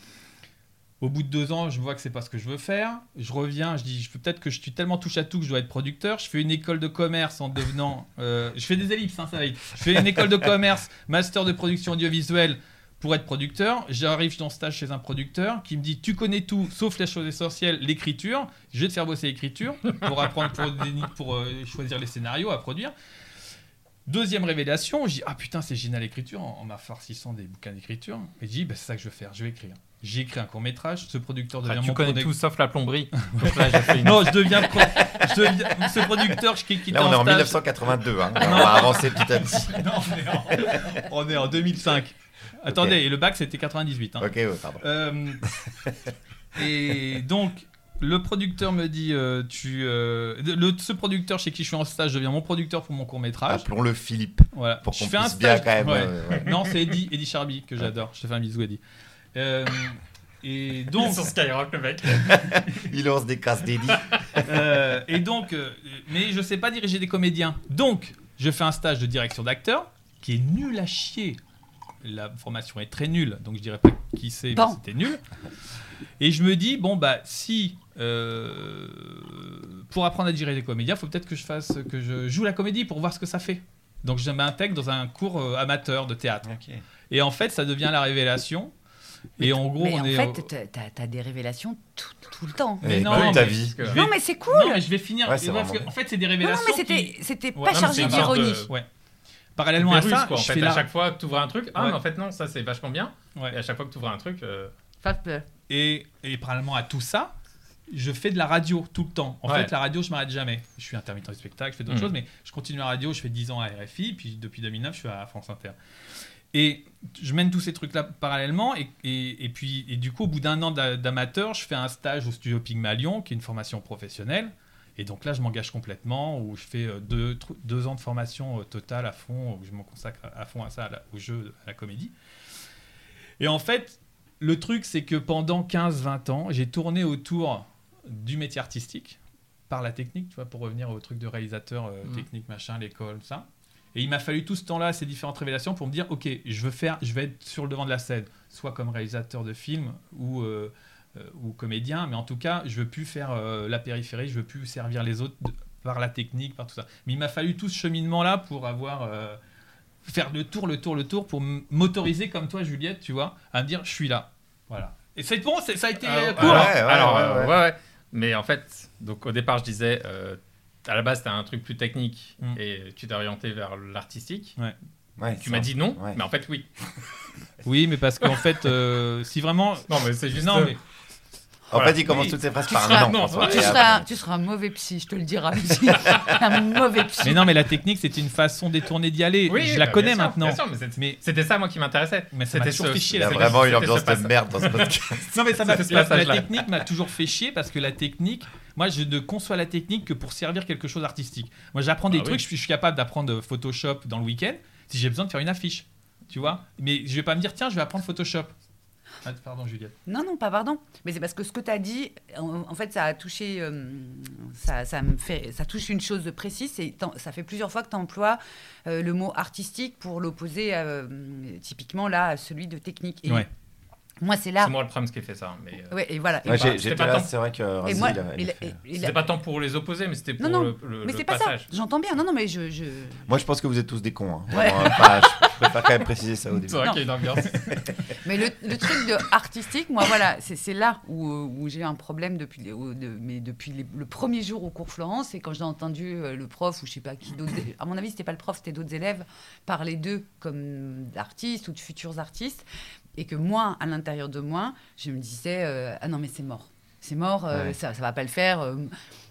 Au bout de deux ans, je vois que c'est pas ce que je veux faire. Je reviens, je dis, je peux peut-être que je suis tellement touche à tout que je dois être producteur. Je fais une école de commerce en devenant, euh, je fais des ellipses, hein, ça va être. Je fais une école de commerce, master de production audiovisuelle pour être producteur. J'arrive dans stage chez un producteur qui me dit, tu connais tout sauf la chose essentielle, l'écriture. Je vais te faire bosser l'écriture pour apprendre, pour, pour euh, choisir les scénarios à produire. Deuxième révélation, je dis, ah putain, c'est génial l'écriture, en, en m'affarcissant des bouquins d'écriture. Et je dis, bah, c'est ça que je veux faire, je vais écrire. J'ai écrit un court-métrage, ce producteur devient ah, mon... Tu connais product... tout sauf la plomberie. Donc là, j'ai fait une... Non, je deviens... Pro... Je deviens... Ce producteur, je quitte. Là, on est en, en dix-neuf cent quatre-vingt-deux, hein. On va avancer petit à petit. Non, on est en, on est en deux mille cinq. Attendez, okay. Et le bac, c'était quatre-vingt-dix-huit. Hein. Ok, ouais, pardon. Euh... Et donc, le producteur me dit... Euh, tu, euh... le, ce producteur chez qui je suis en stage devient mon producteur pour mon court-métrage. Appelons-le Philippe. Voilà. Pour qu'on je fais puisse un stage... bien quand même. Ouais. Euh, ouais. Non, c'est Eddy, Eddy Cherby que j'adore. Je te fais un bisou, Eddy. Euh, et donc, il sur Skyrock le mec. Il lance des casses d'Eddy. Euh, et donc, euh, mais je sais pas diriger des comédiens. Donc, je fais un stage de direction d'acteur qui est nul à chier. La formation est très nulle, donc je dirais pas qui c'est, mais bon. C'était nul. Et je me dis bon bah si euh, pour apprendre à diriger des comédiens, faut peut-être que je fasse, que je joue la comédie pour voir ce que ça fait. Donc je m'intègre dans un cours euh, amateur de théâtre. Okay. Et en fait, ça devient la révélation. Et en gros, mais on en est. En fait, t'as, t'as des révélations tout, tout le temps. Mais, mais non, mais ta vie. Vais... Non, mais c'est cool. Non, mais je vais finir. Ouais, parce que, en fait, c'est des révélations. Non, non mais c'était, qui... c'était pas ouais, chargé d'ironie. De... Ouais. Parallèlement à ça, quoi, en je fait, fais à la... chaque fois que t'ouvres un truc, ah, ouais. mais en fait non, ça c'est vachement bien. Ouais. Et à chaque fois que t'ouvres un truc. Euh... Et et parallèlement à tout ça, je fais de la radio tout le temps. En ouais. fait, la radio, je m'arrête jamais. Je suis intermittent du spectacle, je fais d'autres mmh. choses, mais je continue la radio. Je fais dix ans à R F I, puis depuis deux mille neuf, je suis à France Inter. Et je mène tous ces trucs-là parallèlement. Et, et, et puis, et du coup, au bout d'un an d'amateur, je fais un stage au studio Pygmalion, qui est une formation professionnelle. Et donc là, je m'engage complètement, où je fais deux, deux ans de formation totale à fond, où je me consacre à fond à ça, au jeu, à la comédie. Et en fait, le truc, c'est que pendant quinze vingt ans, j'ai tourné autour du métier artistique, par la technique, tu vois, pour revenir au truc de réalisateur, euh, mmh. technique, machin, l'école, ça. Et il m'a fallu tout ce temps-là, ces différentes révélations, pour me dire, ok, je veux faire, je vais être sur le devant de la scène, soit comme réalisateur de film ou, euh, euh, ou comédien, mais en tout cas, je veux plus faire euh, la périphérie, je veux plus servir les autres de, par la technique, par tout ça. Mais il m'a fallu tout ce cheminement-là pour avoir euh, faire le tour, le tour, le tour, pour m'autoriser comme toi, Juliette, tu vois, à me dire, je suis là, voilà. Et c'est bon, c'est, ça a été euh, court. Ouais, ouais, alors, ouais, euh, ouais. ouais, ouais. Mais en fait, donc au départ, je disais. Euh, À la base, tu as un truc plus technique mm. et tu t'es orienté vers l'artistique. Ouais. Ouais, tu m'as dit non, ouais. mais en fait, oui. Oui, mais parce qu'en fait, euh, si vraiment... Non, mais c'est juste... Non, mais... En voilà. fait, il commence oui. toutes ses phrases par un non. Tu seras, tu seras un mauvais psy, je te le dirai. Un mauvais psy. Mais non, mais la technique, c'était une façon détournée d'y aller. Oui, je la bah, connais bien maintenant. Bien sûr, mais, c'était, mais c'était ça, moi, qui m'intéressait. Mais ça c'était m'a toujours fait chier. Il y a vraiment une ambiance de merde dans ce podcast. Non, mais ça m'a, la, la technique m'a toujours fait chier parce que la technique, moi, je ne conçois la technique que pour servir quelque chose d'artistique. Moi, j'apprends des ah, trucs, oui. je, suis, je suis capable d'apprendre Photoshop dans le week-end si j'ai besoin de faire une affiche. Tu vois ? Mais je ne vais pas me dire, tiens, je vais apprendre Photoshop. Pardon, Juliette. Non, non, pas pardon. Mais c'est parce que ce que tu as dit, en, en fait, ça a touché. Euh, ça, ça, me fait, ça touche une chose de précise. C'est, ça fait plusieurs fois que tu emploies euh, le mot artistique pour l'opposer euh, typiquement là à celui de technique. Et ouais. Moi, c'est là. C'est moi le Prams qui ai fait ça. Mais, euh... ouais, et voilà. Ouais, et j'ai, pas, j'étais pas là, temps... c'est vrai que Ramzi, moi, il a, il a fait... C'était il a... pas tant pour les opposer, mais c'était pour non, non, le, le, mais le c'est passage. Pas ça. J'entends bien. Non, non, mais je, je. Moi, je pense que vous êtes tous des cons. Hein. Ouais. Vraiment, pas, je, je préfère quand même préciser ça au début. C'est vrai qu'il y a une ambiance. Mais le, le truc de artistique, moi, voilà, c'est, c'est là où, où j'ai un problème depuis, les, où, de, mais depuis les, le premier jour au cours Florent, c'est quand j'ai entendu le prof ou je sais pas qui d'autres. À mon avis, c'était pas le prof, c'était d'autres élèves parler d'eux comme d'artistes ou de futurs artistes. Et que moi, à l'intérieur de moi, je me disais euh, « Ah non, mais c'est mort. C'est mort, euh, ouais. ça, ça va pas le faire. Euh, »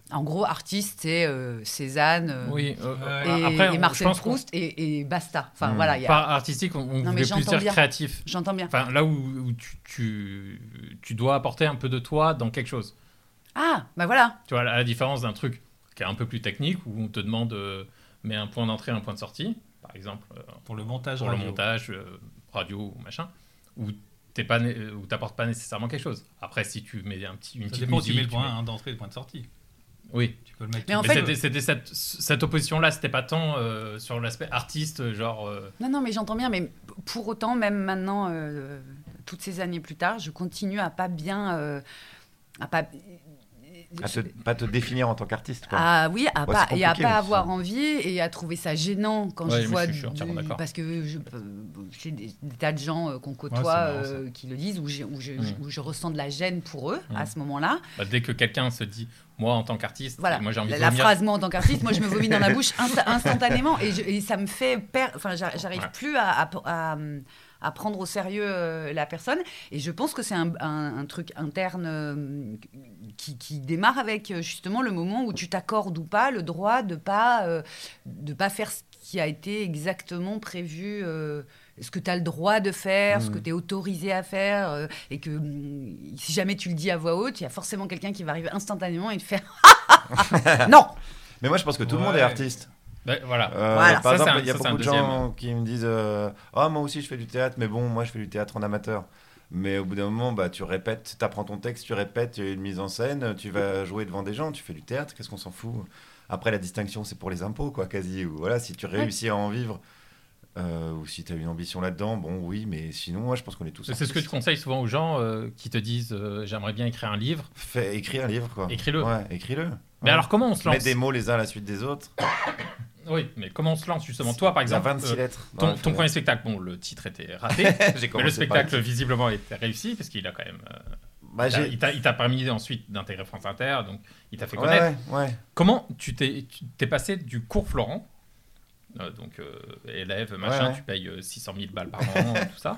En gros, artiste, c'est euh, Cézanne euh, oui, euh, et, après, et Marcel Proust et, et basta. Enfin, mmh. voilà, y a... Par artistique, on, on non, voulait plus dire bien. Créatif. J'entends bien. Enfin, là où, où tu, tu, tu dois apporter un peu de toi dans quelque chose. Ah, ben bah voilà. Tu vois, à la différence d'un truc qui est un peu plus technique, où on te demande euh, mais un point d'entrée, un point de sortie, par exemple. Euh, pour le montage Pour radio. le montage euh, radio ou machin, où t'es pas né- où t'apportes pas nécessairement quelque chose. Après, si tu mets un petit, une petite musique... Ça dépend, tu mets le point mets... hein, d'entrée et le point de sortie. Oui. Tu peux le mettre. Mais en fait, c'était, c'était cette, cette opposition-là, c'était pas tant euh, sur l'aspect artiste, genre... Euh... Non, non, mais j'entends bien, mais pour autant, même maintenant, euh, toutes ces années plus tard, je continue à pas bien... Euh, à pas... À te, pas te définir en tant qu'artiste, quoi. Ah oui, à ouais, pas, et à pas avoir envie et à trouver ça gênant quand ouais, je vois. Je suis sûr, du, parce que je, j'ai des, des tas de gens euh, qu'on côtoie ouais, marrant, euh, qui le disent, où, j'ai, où, je, mmh. où je ressens de la gêne pour eux mmh. à ce moment-là. Bah, dès que quelqu'un se dit moi en tant qu'artiste, voilà. moi j'ai envie la, de la phrase moi en tant qu'artiste, moi je me vomis dans la bouche insta- instantanément et, je, et ça me fait perdre. Enfin, j'arrive ouais. plus à. à, à, à à prendre au sérieux euh, la personne. Et je pense que c'est un, un, un truc interne euh, qui, qui démarre avec euh, justement le moment où tu t'accordes ou pas le droit de ne pas, euh, de pas faire ce qui a été exactement prévu, euh, ce que tu as le droit de faire, mmh. ce que tu es autorisé à faire. Euh, et que si jamais tu le dis à voix haute, il y a forcément quelqu'un qui va arriver instantanément et te faire « Non !» Mais moi, je pense que tout ouais. le monde est artiste. Ben, voilà. Euh, voilà. Par ça, exemple, il y a ça, beaucoup de gens qui me disent euh, « Ah, oh, moi aussi, je fais du théâtre, mais bon, moi, je fais du théâtre en amateur. » Mais au bout d'un moment, bah, tu répètes, tu apprends ton texte, tu répètes, il y a une mise en scène, tu vas jouer devant des gens, tu fais du théâtre, qu'est-ce qu'on s'en fout ? Après, la distinction, c'est pour les impôts, quoi, quasi. Ou, voilà, si tu réussis ouais. à en vivre, euh, ou si tu as une ambition là-dedans, bon, oui, mais sinon, moi, je pense qu'on est tous... C'est artistes. Ce que tu conseilles souvent aux gens euh, qui te disent euh, « J'aimerais bien écrire un livre. » Fais écrire un livre, quoi. Écris-le. Ouais, écris-le. Mais ouais. alors, comment on se lance ? Mets des mots les uns à la suite des autres. Oui, mais comment on se lance justement ? Toi, par exemple, vingt-six euh, lettres. ton, ton premier spectacle, bon, le titre était raté, mais le spectacle visiblement était réussi parce qu'il a quand même, euh, bah, il, t'a, il, t'a, il t'a permis ensuite d'intégrer France Inter, donc il t'a fait connaître. Ouais, ouais, ouais. Comment tu t'es, tu t'es passé du cours Florent, euh, donc euh, élève, machin, ouais, ouais. tu payes euh, six cent mille balles par an, tout ça,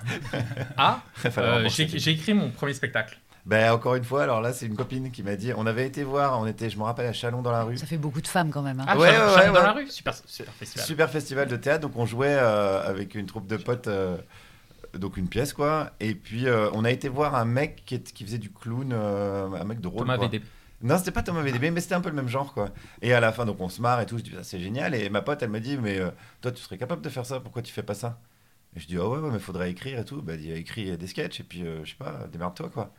à euh, j'ai, j'ai écrit mon premier spectacle. Ben, encore une fois, alors là, c'est une copine qui m'a dit, on avait été voir, on était, je me rappelle, à Chalon dans la rue. Ça fait beaucoup de femmes quand même. Hein. Ah, ouais, Chalon, ouais, Chalon ouais, dans ouais. la rue, super, super festival. Super festival de théâtre, donc on jouait euh, avec une troupe de potes, euh, donc une pièce quoi. Et puis euh, on a été voir un mec qui, est, qui faisait du clown, euh, un mec drôle. Thomas quoi. V D B. Non, c'était pas Thomas V D B, mais c'était un peu le même genre quoi. Et à la fin, donc on se marre et tout, je dis, ah, c'est génial. Et ma pote, elle m'a dit, mais euh, toi, tu serais capable de faire ça, pourquoi tu fais pas ça ? Et je dis, ah oh, ouais, ouais, mais faudrait écrire et tout. Ben, il a écrit des sketchs et puis, euh, je sais pas, démerde-toi quoi.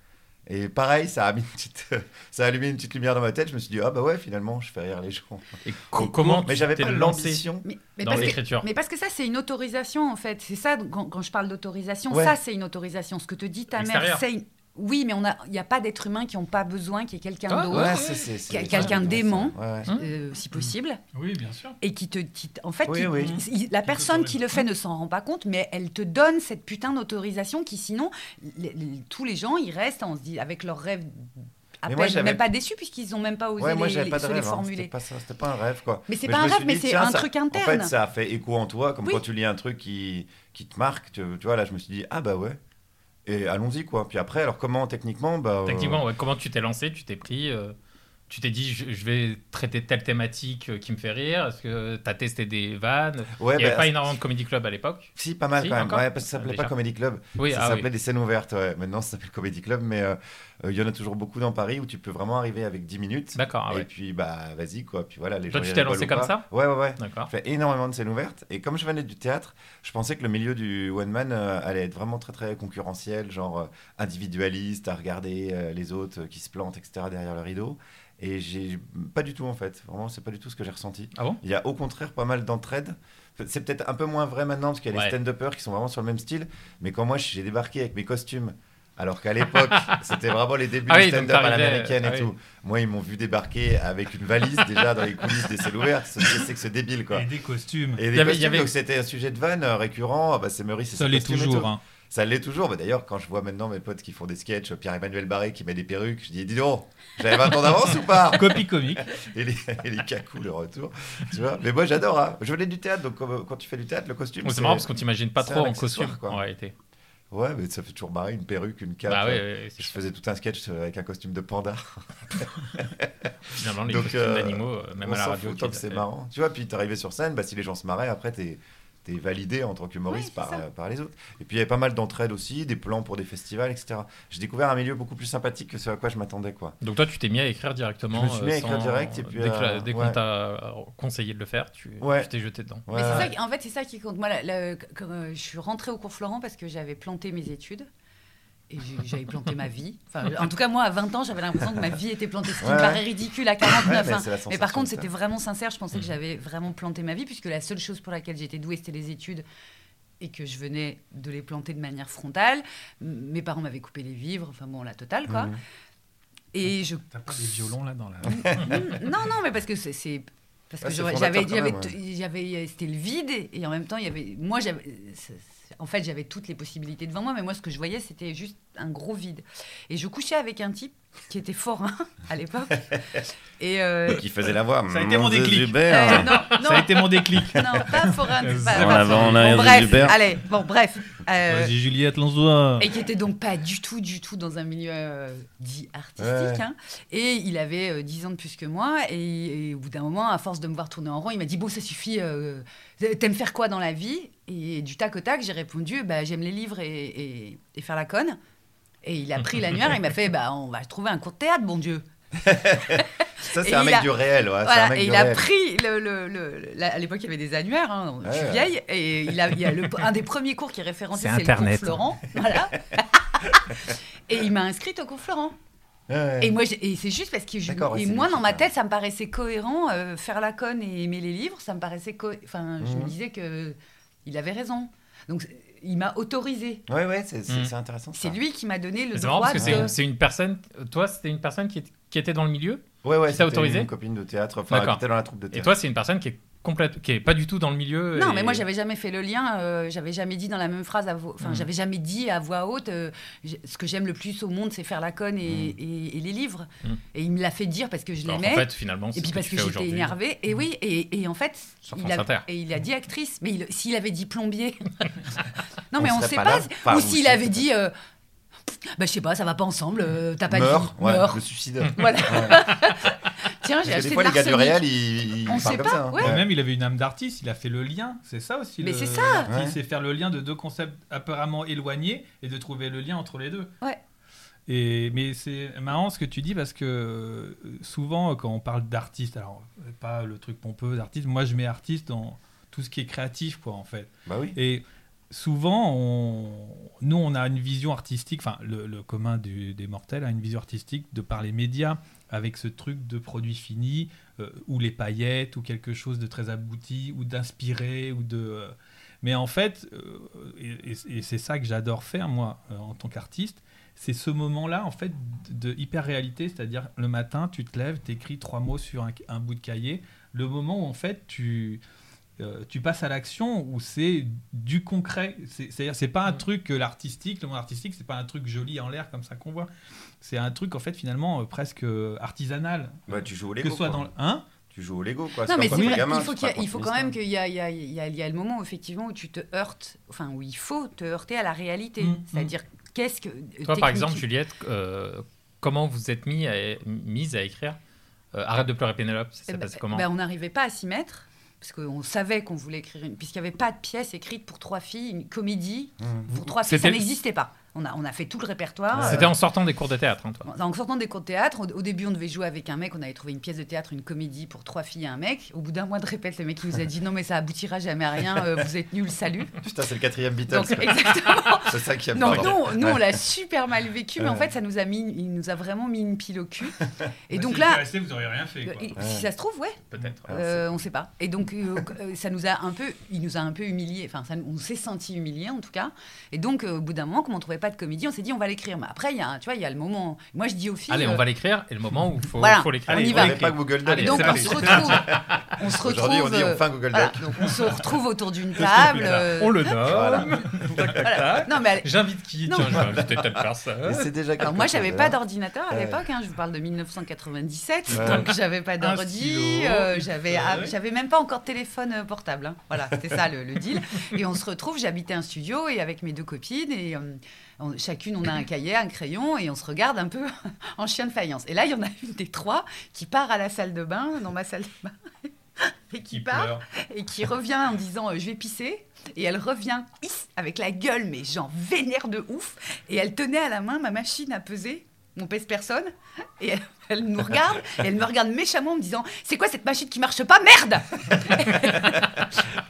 Et pareil, ça a, mis une petite, euh, ça a allumé une petite lumière dans ma tête. Je me suis dit, ah bah ouais, finalement, je fais rire les gens. Et co- comment mais j'avais pas l'ambition mais, mais dans l'écriture. Que, mais parce que ça, c'est une autorisation, en fait. C'est ça, quand, quand je parle d'autorisation, ouais. ça, c'est une autorisation. Ce que te dit ta mère, c'est... Une... Oui, mais il n'y a, a pas d'êtres humains qui n'ont pas besoin, qui est quelqu'un ah, d'autre, ouais, c'est, c'est, c'est quelqu'un d'aimant, ouais. euh, si possible. Oui, bien sûr. Et qui te... Qui, en fait, oui, qui, oui. Il, la qui personne qui le fait ne s'en rend pas compte, mais elle te donne cette putain d'autorisation qui, sinon, les, les, tous les gens, ils restent on se dit, avec leurs rêves... Mais moi, j'avais même pas déçu puisqu'ils n'ont même pas osé ouais, moi, les, les, pas de se rêve, les formuler. Hein, c'était, pas ça, c'était pas un rêve, quoi. Mais c'est mais pas un rêve, dit, mais c'est un ça, truc interne. En fait, ça a fait écho en toi, comme oui. quand tu lis un truc qui, qui te marque. Tu, tu vois, là, je me suis dit, ah bah ouais. Et allons-y, quoi. Puis après, alors comment, techniquement bah, Techniquement, euh... ouais, comment tu t'es lancé ? Tu t'es pris, euh, tu t'es dit, je, je vais traiter telle thématique euh, qui me fait rire. Est-ce que t'as testé des vannes ? ouais, Il n'y bah, avait pas énormément de Comedy Club à l'époque ? Si, pas mal si, quand même. Ouais, parce que ça s'appelait Déjà. pas Comedy Club. Oui, ça ah, s'appelait oui. des scènes ouvertes. Ouais. Maintenant, ça s'appelle Comedy Club, mais il euh, euh, y en a toujours beaucoup dans Paris où tu peux vraiment arriver avec dix minutes. D'accord. Ah, ouais. Et puis, bah, vas-y, quoi. Puis voilà, les Toi, gens, tu t'es lancé comme pas. ça ? Ouais, ouais, ouais. D'accord. J'ai fait énormément de scènes ouvertes. Et comme je venais du théâtre, je pensais que le milieu du one man euh, allait être vraiment très très concurrentiel, genre euh, individualiste, à regarder euh, les autres euh, qui se plantent, et cetera derrière le rideau. Et j'ai pas du tout en fait. Vraiment, c'est pas du tout ce que j'ai ressenti. Ah bon ? Il y a au contraire pas mal d'entraide. C'est peut-être un peu moins vrai maintenant parce qu'il y a ouais. les stand-uppers qui sont vraiment sur le même style. Mais quand moi j'ai débarqué avec mes costumes, alors qu'à l'époque c'était vraiment les débuts ah oui, du stand-up à l'américaine euh, et ah tout. Oui. Moi, ils m'ont vu débarquer avec une valise déjà dans les coulisses des salles ouvertes. C'est, c'est que c'est débile, quoi. Et des costumes. Et des y avait, costumes. Y avait... Donc c'était un sujet de vanne euh, récurrent. Ah, bah c'est Meurice. Ça l'est toujours. Hein. Ça l'est toujours. Bah, d'ailleurs, quand je vois maintenant mes potes qui font des sketchs, Pierre-Emmanuel Barré qui met des perruques, je dis dis donc, j'avais vingt ans d'avance ou pas ? Copie comique. Et les, et les cacous le retour. Tu vois ? Mais moi j'adore. Hein. Je venais du théâtre, donc quand tu fais du théâtre, le costume. Oh, c'est, c'est marrant parce qu'on t'imagine pas trop en costume, quoi. En réalité. Ouais, mais ça fait toujours marrer, une perruque, une cape. Bah ouais, ouais, je faisais tout un sketch avec un costume de panda. Finalement, les Donc, costumes euh, d'animaux, même on à la s'en radio. Fout, tant que c'est marrant. Tu vois, puis t'arrivais sur scène, bah, si les gens se marraient, après t'es, t'es validé en tant qu'humoriste oui, par, euh, par les autres. Et puis il y avait pas mal d'entraide aussi, des plans pour des festivals, et cetera. J'ai découvert un milieu beaucoup plus sympathique que ce à quoi je m'attendais, quoi. Donc toi, tu t'es mis à écrire directement. Je me suis mis à écrire direct et puis dès, euh, dès qu'on ouais. t'a conseillé de le faire, tu, ouais. tu t'es jeté dedans. Ouais. Mais c'est ça, en fait, c'est ça qui compte. Moi, la, la, la, je suis rentrée au Cours Florent parce que j'avais planté mes études. Et j'avais planté ma vie. Enfin, en tout cas, moi, à vingt ans, j'avais l'impression que ma vie était plantée. Ce qui ouais, me paraît ridicule à quarante-neuf. Ouais, mais, hein. mais par contre, c'était vraiment sincère. Je pensais mmh. que j'avais vraiment planté ma vie, puisque la seule chose pour laquelle j'étais douée, c'était les études et que je venais de les planter de manière frontale. M- mes parents m'avaient coupé les vivres. Enfin bon, la totale, quoi. Mmh. Et je... T'as pas des violons, là, dans la... Non, non, mais parce que c'est... c'est... Parce ouais, que j'avais, j'avais, j'avais, même, ouais. t- j'avais, c'était le vide et, et en même temps, il y avait, moi, j'avais, en fait, j'avais toutes les possibilités devant moi, mais moi, ce que je voyais, c'était juste un gros vide. Et je couchais avec un type qui était forain à l'époque et euh, qui faisait la voix. Ça a été mon déclic. Euh, non, non. Ça a été mon déclic. Non, pas forain. Pas, on pas avant, on a bon, bref, allez, bon, bref. Euh, Vas-y, Juliette, lance-toi. Et qui était donc pas du tout, du tout dans un milieu euh, dit artistique. Ouais. Hein. Et il avait euh, dix ans de plus que moi. Et, et au bout d'un moment, à force de me voir tourner en rond, il m'a dit « Bon, ça suffit. Euh, t'aimes faire quoi dans la vie ?» Et du tac au tac, j'ai répondu bah, « J'aime les livres et, et, et faire la conne. » Et il a pris l'annuaire et il m'a fait bah, « On va trouver un cours de théâtre, bon Dieu !» Ça, c'est un, a... réel, ouais, voilà, c'est un mec du réel. Et il a pris, le, le, le, la, à l'époque, il y avait des annuaires, hein, ouais, je suis vieille, et il a, il y a le, un des premiers cours qui est référencé, c'est, c'est le Cours Florent. Voilà. Et il m'a inscrite au Cours Florent. Ouais, ouais. Et, moi, et c'est juste parce que je, et moi, dans ma tête, ça me paraissait cohérent, euh, faire la conne et aimer les livres, ça me paraissait cohérent. Enfin, je mmh. me disais qu'il avait raison. Donc, il m'a autorisé. Oui, oui, c'est, c'est, mmh. c'est intéressant. Ça. C'est lui qui m'a donné le c'est droit. Marrant, parce de... que c'est, c'est une personne, toi, c'était une personne qui était, qui était dans le milieu. Ouais, ouais, ça autorisé. Une copine de théâtre, enfin, qui était dans la troupe de théâtre. Et toi, c'est une personne qui est complète, qui est pas du tout dans le milieu. Non, et... mais moi, j'avais jamais fait le lien. Euh, j'avais jamais dit dans la même phrase, enfin, vo- mm. j'avais jamais dit à voix haute, euh, ce que j'aime le plus au monde, c'est faire la conne et, mm. et, et les livres. Mm. Et il me l'a fait dire parce que je Alors, l'aimais. En fait, finalement, c'est et puis parce que, que j'étais énervée. Et mm. oui, et, et en fait, il a, et il a dit actrice. Mais il, s'il avait dit plombier, non, on mais on ne sait pas. Ou s'il avait dit. Bah, je sais pas, ça va pas ensemble, euh, t'as pas Meurs, de vie, ouais, meurs. Le suicide. Voilà. Tiens, j'ai acheté de l'arsenic. Des fois, les gars du réel, ils, ils parlent comme pas, ça. Ouais. Hein. Même, il avait une âme d'artiste, il a fait le lien, c'est ça aussi. Mais le... c'est ça. Ouais. C'est faire le lien de deux concepts apparemment éloignés et de trouver le lien entre les deux. Ouais. Et, mais c'est marrant ce que tu dis parce que souvent, quand on parle d'artiste, alors pas le truc pompeux d'artiste, moi je mets artiste dans tout ce qui est créatif, quoi, en fait. Bah oui. Et, souvent, on... nous, on a une vision artistique, enfin, le, le commun du, des mortels a une vision artistique de par les médias, avec ce truc de produit fini, euh, ou les paillettes, ou quelque chose de très abouti, ou d'inspiré, ou de... Mais en fait, euh, et, et c'est ça que j'adore faire, moi, euh, en tant qu'artiste, c'est ce moment-là, en fait, de, de hyper-réalité, c'est-à-dire, le matin, tu te lèves, t'écris trois mots sur un, un bout de cahier, le moment où, en fait, tu... Euh, tu passes à l'action où c'est du concret, c'est, c'est-à-dire c'est pas un truc euh, l'artistique, le monde artistique c'est pas un truc joli en l'air comme ça qu'on voit, c'est un truc en fait finalement euh, presque euh, artisanal. Bah tu joues au Lego. Que soit quoi. Dans le... hein tu joues au Lego quoi. Non, mais c'est vrai, gamin, il faut, qu'il y a, il faut quand même qu'il y a, il y a, il y a, il y a le moment où, effectivement où tu te heurtes, enfin où il faut te heurter à la réalité, mmh, c'est-à-dire mmh. qu'est-ce que. Toi par exemple Juliette, euh, comment vous êtes mis à, mise à écrire euh, Arrête de pleurer Pénélope, ça s'est bah, passé comment bah, on n'arrivait pas à s'y mettre. Parce qu'on savait qu'on voulait écrire une... Puisqu'il n'y avait pas de pièce écrite pour trois filles, une comédie, mmh. pour trois filles, c'était... ça n'existait pas. On a, on a fait tout le répertoire. C'était euh... en sortant des cours de théâtre, hein, toi. En sortant des cours de théâtre, au, au début, on devait jouer avec un mec, on avait trouvé une pièce de théâtre, une comédie pour trois filles et un mec. Au bout d'un mois de répète, le mec il nous a dit « Non mais ça aboutira jamais à rien, euh, vous êtes nuls, salut !» Putain, c'est le quatrième Beatles. Donc, exactement. C'est ça qui a Donc non, nous, on l'a super mal vécu, mais en fait, ça nous a mis, il nous a vraiment mis une pile au cul. Et bah, donc si là... Si vous n'auriez rien fait, quoi. Et, ouais. Si ça se trouve, ouais. Peut-être. Euh, on ne sait pas. Et donc, euh, ça nous a un peu... Il nous a un peu humiliés. Enfin, ça, on s'est sentis humiliés, en tout cas. Et donc, euh, au bout d'un moment, comme on trouvait pas de comédie, on s'est dit on va l'écrire. Mais après, il y a, tu vois, il y a le moment. Moi, je dis aux filles. Allez, on va l'écrire. Et le moment où il faut, voilà, faut l'écrire. Allez, on y va. Pas Google Doc. Donc on se retrouve. On se retrouve. Aujourd'hui, on dit enfin Google Doc. Voilà, donc on se retrouve autour d'une table. euh... On le nomme. Voilà. Tac, tac, tac. Non, mais allez... J'invite qui non. Tiens, je vais inviter telle personne. Mais c'est déjà. Alors moi, j'avais pas d'ordinateur à l'époque. Hein. Je vous parle de dix-neuf cent quatre-vingt-dix-sept. Ouais. Donc j'avais pas d'ordi. Euh, j'avais, ah, j'avais même pas encore de téléphone portable. Hein. Voilà, c'était ça le, le deal. Et on se retrouve. J'habitais un studio et avec mes deux copines et On, chacune on a un cahier, un crayon et on se regarde un peu en chien de faïence. Et là il y en a une des trois qui part à la salle de bain, dans ma salle de bain, et qui, qui part pleure. Et qui revient en disant euh, je vais pisser, et elle revient hiss, avec la gueule mais genre vénère de ouf, et elle tenait à la main ma machine à peser, on pèse personne, et elle, elle nous regarde et elle me regarde méchamment en me disant c'est quoi cette machine qui marche pas, merde.